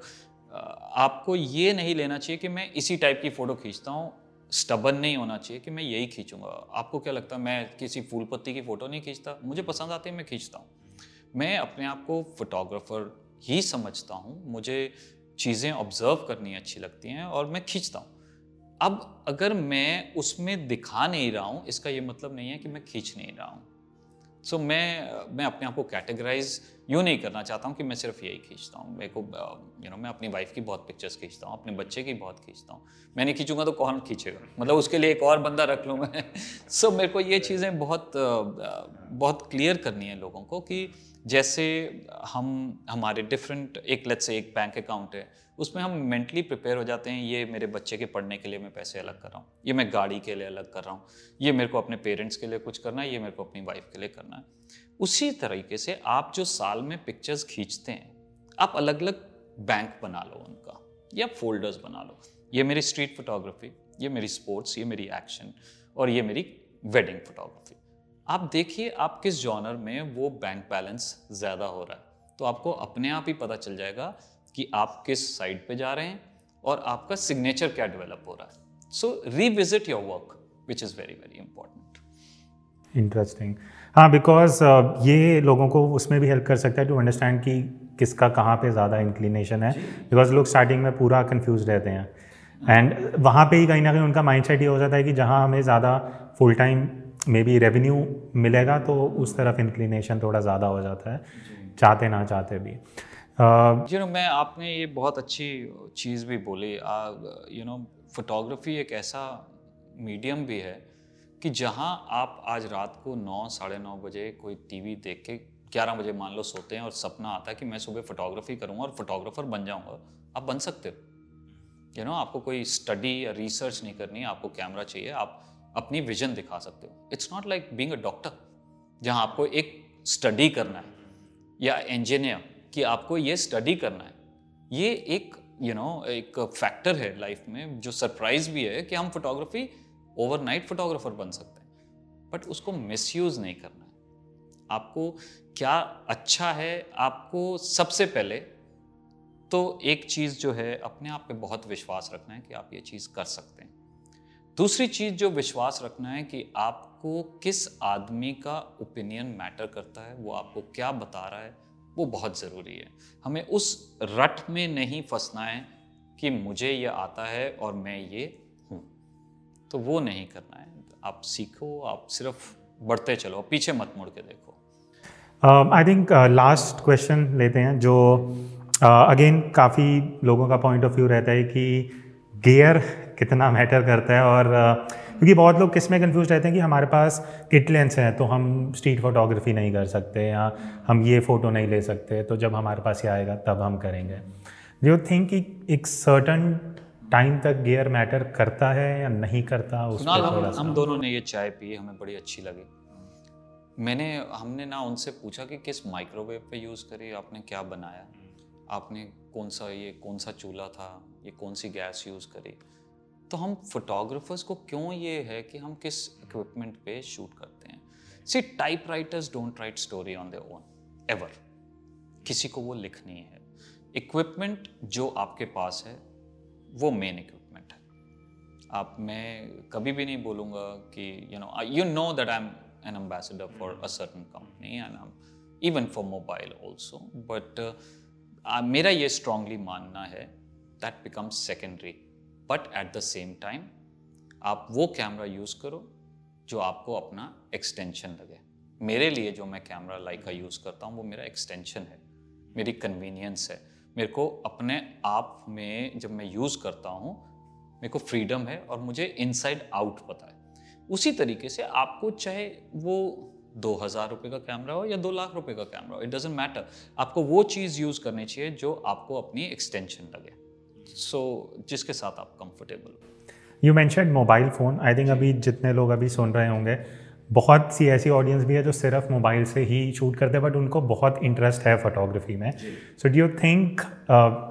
आपको ये नहीं लेना चाहिए कि मैं इसी टाइप की फ़ोटो खींचता हूँ. स्टबन नहीं होना चाहिए कि मैं यही खींचूंगा. आपको क्या लगता है मैं किसी फूल पत्ती की फ़ोटो नहीं खींचता? मुझे पसंद आती है, मैं खींचता हूँ. मैं अपने आप को फोटोग्राफर ही समझता हूँ. मुझे चीज़ें ऑब्जर्व करनी अच्छी लगती हैं और मैं खींचता हूँ. अब अगर मैं उसमें दिखा नहीं रहा हूँ, इसका ये मतलब नहीं है कि मैं खींच नहीं रहा हूँ. सो so, मैं मैं अपने आप को कैटेगराइज यूँ नहीं करना चाहता हूँ कि मैं सिर्फ यही खींचता हूँ, मेरे को यू नो मैं अपनी वाइफ की बहुत पिक्चर्स खींचता हूँ, अपने बच्चे की बहुत खींचता हूँ, मैं नहीं खींचूंगा तो कौन खींचेगा, मतलब उसके लिए एक और बंदा रख लूँ मैं। सो so, मेरे को ये चीज़ें बहुत बहुत क्लियर करनी है लोगों को कि जैसे हम हमारे डिफरेंट एक लेट्स से एक बैंक अकाउंट है, उसमें हम मेंटली प्रिपेयर हो जाते हैं, ये मेरे बच्चे के पढ़ने के लिए मैं पैसे अलग कर रहा हूँ, ये मैं गाड़ी के लिए अलग कर रहा हूँ, ये मेरे को अपने पेरेंट्स के लिए कुछ करना है, ये मेरे को अपनी वाइफ के लिए करना है। उसी तरीके से आप जो साल में पिक्चर्स खींचते हैं, आप अलग अलग बैंक बना लो उनका या फोल्डर्स बना लो, ये मेरी स्ट्रीट फोटोग्राफी, ये मेरी स्पोर्ट्स, ये मेरी एक्शन और ये मेरी वेडिंग फोटोग्राफी। आप देखिए आप किस जॉनर में वो बैंक बैलेंस ज़्यादा हो रहा है, तो आपको अपने आप ही पता चल जाएगा कि आप किस साइड पे जा रहे हैं और आपका सिग्नेचर क्या डेवलप हो रहा है। So revisit your work which is very very important. Interesting. हाँ, बिकॉज uh, ये लोगों को उसमें भी हेल्प कर सकता है टू अंडरस्टैंड कि किसका कहाँ पे ज़्यादा इंक्लिनेशन है, बिकॉज लोग स्टार्टिंग में पूरा कंफ्यूज रहते हैं एंड वहाँ पे ही कहीं ना कहीं उनका माइंडसेट ये हो जाता है कि जहाँ हमें ज़्यादा full time maybe revenue मिलेगा तो उस तरफ इंक्लिनेशन थोड़ा ज़्यादा हो जाता है, चाहते ना चाहते भी। यू नो मैं आपने ये बहुत अच्छी चीज़ भी बोली, यू नो फोटोग्राफी एक ऐसा मीडियम भी है कि जहाँ आप आज रात को नौ साढ़े नौ बजे कोई टीवी देख के ग्यारह बजे मान लो सोते हैं और सपना आता है कि मैं सुबह फोटोग्राफी करूँगा और फोटोग्राफर बन जाऊँगा, आप बन सकते हो। यू नो आपको कोई स्टडी या रिसर्च नहीं करनी, आपको कैमरा चाहिए, आप अपनी विजन दिखा सकते हो। It's not like being a doctor जहाँ आपको एक स्टडी करना है, या इंजीनियर कि आपको ये स्टडी करना है। ये एक यू you नो know, एक फैक्टर है लाइफ में जो सरप्राइज भी है कि हम फोटोग्राफी ओवरनाइट फोटोग्राफर बन सकते हैं, बट उसको मिसयूज़ नहीं करना है। आपको क्या अच्छा है, आपको सबसे पहले तो एक चीज़ जो है अपने आप पे बहुत विश्वास रखना है कि आप ये चीज़ कर सकते हैं। दूसरी चीज़ जो विश्वास रखना है कि आपको किस आदमी का ओपिनियन मैटर करता है, वो आपको क्या बता रहा है, वो बहुत ज़रूरी है। हमें उस रट में नहीं फंसना है कि मुझे ये आता है और मैं ये हूँ, तो वो नहीं करना है। आप सीखो, आप सिर्फ बढ़ते चलो, पीछे मत मुड़ के देखो। आई थिंक लास्ट क्वेश्चन लेते हैं जो अगेन uh, काफ़ी लोगों का पॉइंट ऑफ व्यू रहता है कि गियर कितना मैटर करता है, और क्योंकि बहुत लोग किस में कन्फ्यूज रहते हैं कि हमारे पास किट लेंस है तो हम स्ट्रीट फोटोग्राफी नहीं कर सकते या हम ये फ़ोटो नहीं ले सकते, तो जब हमारे पास ये आएगा तब हम करेंगे। यू थिंक कि एक सर्टन टाइम तक गियर मैटर करता है या नहीं करता? उस पर हम, हम दोनों ने ये चाय पी, हमें बड़ी अच्छी लगी। मैंने हमने ना उनसे पूछा कि किस माइक्रोवेव पे यूज़ करी, आपने क्या बनाया, आपने कौन सा ये कौन सा चूल्हा था, ये कौन सी गैस यूज़ करी। तो हम फोटोग्राफर्स को क्यों ये है कि हम किस इक्विपमेंट पे शूट करते हैं। See typewriters don't write story on their own ever, किसी को वो लिखनी है। इक्विपमेंट जो आपके पास है वो मेन इक्विपमेंट है। आप मैं कभी भी नहीं बोलूँगा कि you know you know that I am an ambassador for a certain company and even for mobile also, but Uh, मेरा ये स्ट्रांगली मानना है that becomes secondary, but at the same time आप वो कैमरा यूज़ करो जो आपको अपना एक्सटेंशन लगे। मेरे लिए जो मैं कैमरा लाइका यूज़ करता हूँ वो मेरा एक्सटेंशन है, मेरी कन्वीनियंस है। मेरे को अपने आप में जब मैं यूज़ करता हूँ मेरे को फ्रीडम है और मुझे इनसाइड आउट पता है। उसी तरीके से आपको चाहे वो दो हज़ार रुपये का कैमरा हो या दो लाख रुपए का कैमरा हो, इट डजेंट मैटर, आपको वो चीज़ यूज़ करनी चाहिए जो आपको अपनी एक्सटेंशन लगे, सो so, जिसके साथ आप कंफर्टेबल हो। You mentioned mobile phone, I think अभी जितने लोग अभी सुन रहे होंगे बहुत सी ऐसी ऑडियंस भी है जो सिर्फ मोबाइल से ही शूट करते हैं, बट उनको बहुत इंटरेस्ट है फोटोग्राफी में। So do you think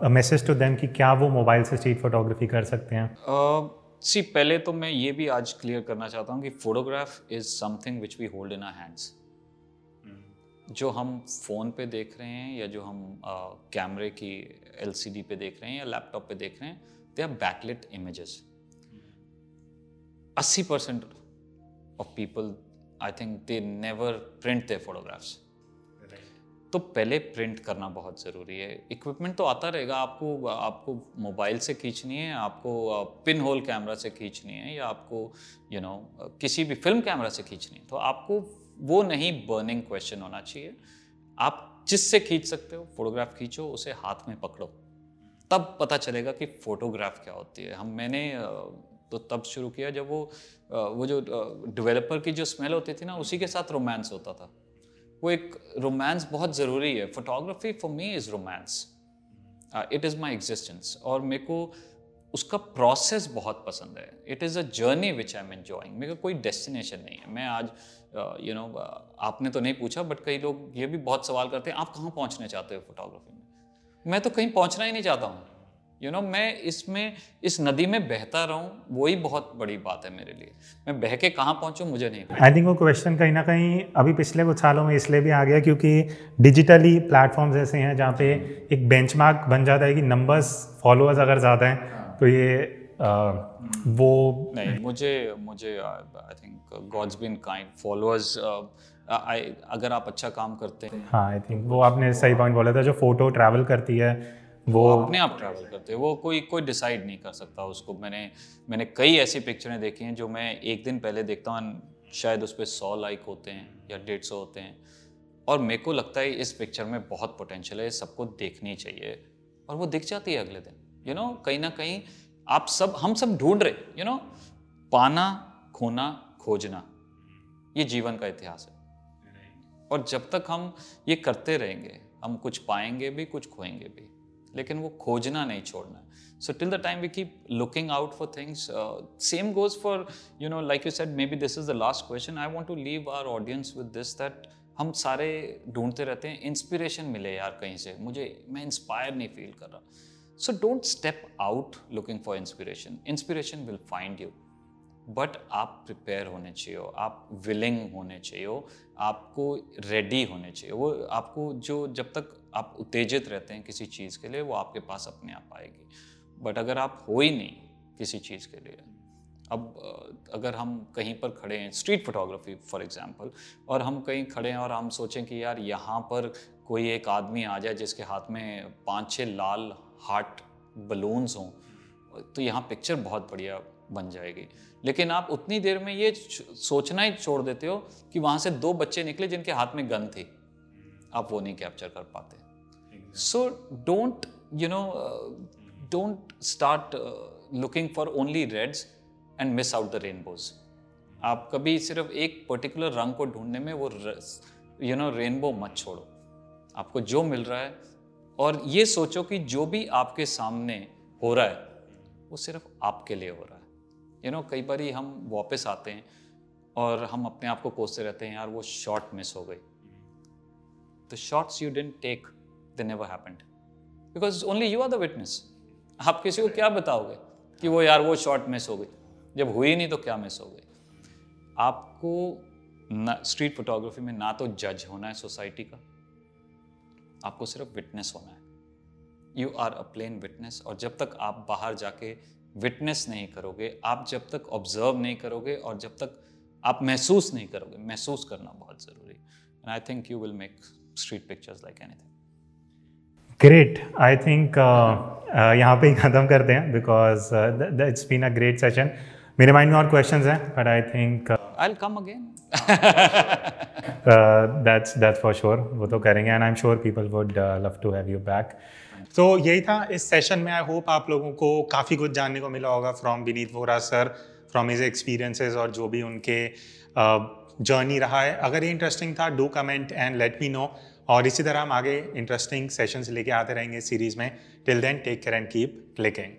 a message to them कि क्या वो मोबाइल से स्ट्रीट फोटोग्राफी कर सकते हैं? uh, सी पहले तो मैं ये भी आज क्लियर करना चाहता हूँ कि photograph is something which we hold in our hands. जो हम फ़ोन पे देख रहे हैं या जो हम कैमरे uh, की एलसीडी पे देख रहे हैं या लैपटॉप पे देख रहे हैं, दे आर बैकलिट इमेजेस। अस्सी percent of people I think they never print their photographs. तो पहले प्रिंट करना बहुत ज़रूरी है। इक्विपमेंट तो आता रहेगा, आपको आपको मोबाइल से खींचनी है, आपको पिन होल कैमरा से खींचनी है, या आपको यू you नो know, किसी भी फिल्म कैमरा से खींचनी है, तो आपको वो नहीं बर्निंग क्वेश्चन होना चाहिए। आप जिससे खींच सकते हो फोटोग्राफ खींचो, उसे हाथ में पकड़ो, तब पता चलेगा कि फोटोग्राफ क्या होती है। हम मैंने तो तब शुरू किया जब वो वो जो डेवलपर की जो स्मेल होती थी ना, उसी के साथ रोमांस होता था। वो एक रोमांस बहुत ज़रूरी है। Photography for me is romance, it is my existence. और मेरे को उसका प्रोसेस बहुत पसंद है। It is a journey which I am enjoying. मेरे को कोई डेस्टिनेशन नहीं है। मैं आज यू नो आपने तो नहीं पूछा, बट कई लोग ये भी बहुत सवाल करते हैं, आप कहाँ पहुँचना चाहते हो फोटोग्राफी में? मैं तो कहीं पहुँचना ही नहीं चाहता हूँ। यू नो मैं इसमें इस नदी में बहता रहूँ, वही बहुत बड़ी बात है मेरे लिए। मैं बह के कहाँ पहुँचूँ मुझे नहीं पता। आई थिंक वो क्वेश्चन कहीं ना कहीं अभी पिछले कुछ सालों में इसलिए भी आ गया क्योंकि डिजिटली प्लेटफॉर्म्स ऐसे हैं जहाँ पे एक बेंचमार्क बन जाता है कि नंबर्स, फॉलोअर्स अगर ज़्यादा हैं तो ये आ, वो नहीं। मुझे मुझे I think God's been kind, followers अगर आप अच्छा काम करते हैं। हाँ, आई थिंक वो आपने सही पॉइंट बोला था। जो फोटो ट्रैवल करती है वो अपने आप ट्रैवल करते हैं, वो कोई कोई डिसाइड नहीं कर सकता उसको। मैंने मैंने कई ऐसी पिक्चरें देखी हैं जो मैं एक दिन पहले देखता हूँ, शायद उस पर सौ लाइक होते हैं या डेढ़ सौ होते हैं, और मेरे को लगता है इस पिक्चर में बहुत पोटेंशियल है, सबको देखनी चाहिए, और वो दिख जाती है अगले दिन। यू नो कहीं ना कहीं आप सब हम सब ढूंढ रहे, यू नो पाना, खोना, खोजना, ये जीवन का इतिहास है। और जब तक हम ये करते रहेंगे, हम कुछ पाएंगे भी, कुछ खोएंगे भी, लेकिन वो खोजना नहीं छोड़ना। So till the time we keep looking out for things, same goes for you know like you said, maybe this is the last question. I want to leave our audience with this, that हम सारे ढूंढते रहते हैं, inspiration मिले यार कहीं से मुझे, मैं इंस्पायर नहीं फील कर रहा। So don't step out looking for inspiration. Inspiration will find you. But आप prepare होने चाहिए, आप willing होने चाहिए, आपको ready होने चाहिए। वो आपको जो जब तक आप उत्तेजित रहते हैं किसी चीज़ के लिए, वो आपके पास अपने आप आएगी। But अगर आप हो ही नहीं किसी चीज़ के लिए, अब अगर हम कहीं पर खड़े हैं, स्ट्रीट फोटोग्राफी फॉर एग्जांपल, और हम कहीं खड़े हैं और हम सोचें कि यार यहाँ पर कोई एक आदमी आ जाए जिसके हाथ में पाँच छः लाल हार्ट बलून्स हों, तो यहाँ पिक्चर बहुत बढ़िया बन जाएगी। लेकिन आप उतनी देर में ये सोचना ही छोड़ देते हो कि वहाँ से दो बच्चे निकले जिनके हाथ में गन थी, आप वो नहीं कैप्चर कर पाते। So don't you know don't start looking for only reds and miss out the rainbows. आप कभी सिर्फ एक पर्टिकुलर रंग को ढूंढने में वो यू नो रेनबो मत छोड़ो। आपको जो मिल रहा है, और ये सोचो कि जो भी आपके सामने हो रहा है वो सिर्फ आपके लिए हो रहा है। यू नो कई बार हम वापस आते हैं और हम अपने आप को कोसते रहते हैं, यार वो शॉट मिस हो गई। The shots you didn't take, they never happened, because only you are the witness. आप किसी को क्या बताओगे कि वो यार वो शॉट मिस हो गई, जब हुई नहीं तो क्या मिस हो गई। आपको स्ट्रीट फोटोग्राफी में ना तो जज होना है सोसाइटी का, आपको सिर्फ विटनेस होना है। You are a plain witness. और जब तक आप बाहर जाके विटनेस नहीं करोगे, आप जब तक ऑब्जर्व नहीं करोगे, और जब तक आप महसूस नहीं करोगे, महसूस करना बहुत ज़रूरी है। And I think you will make street pictures like anything. Great, I think यहाँ पे ही ख़त्म करते हैं because it's been a great session. मेरे माइंड में और क्वेश्चंस हैं but I think I will come again. That's that's for sure, वो तो करेंगे, and I am sure people would love to have you back. तो यही था इस सेशन में। आई होप आप लोगों को काफ़ी कुछ जानने को मिला होगा from Vineet Vohra sir, from his experiences और जो भी उनके जर्नी uh, रहा है। अगर ये इंटरेस्टिंग था, do comment and let me know, और इसी तरह हम आगे इंटरेस्टिंग सेशंस लेके आते रहेंगे सीरीज़ में। Till then take care and keep clicking.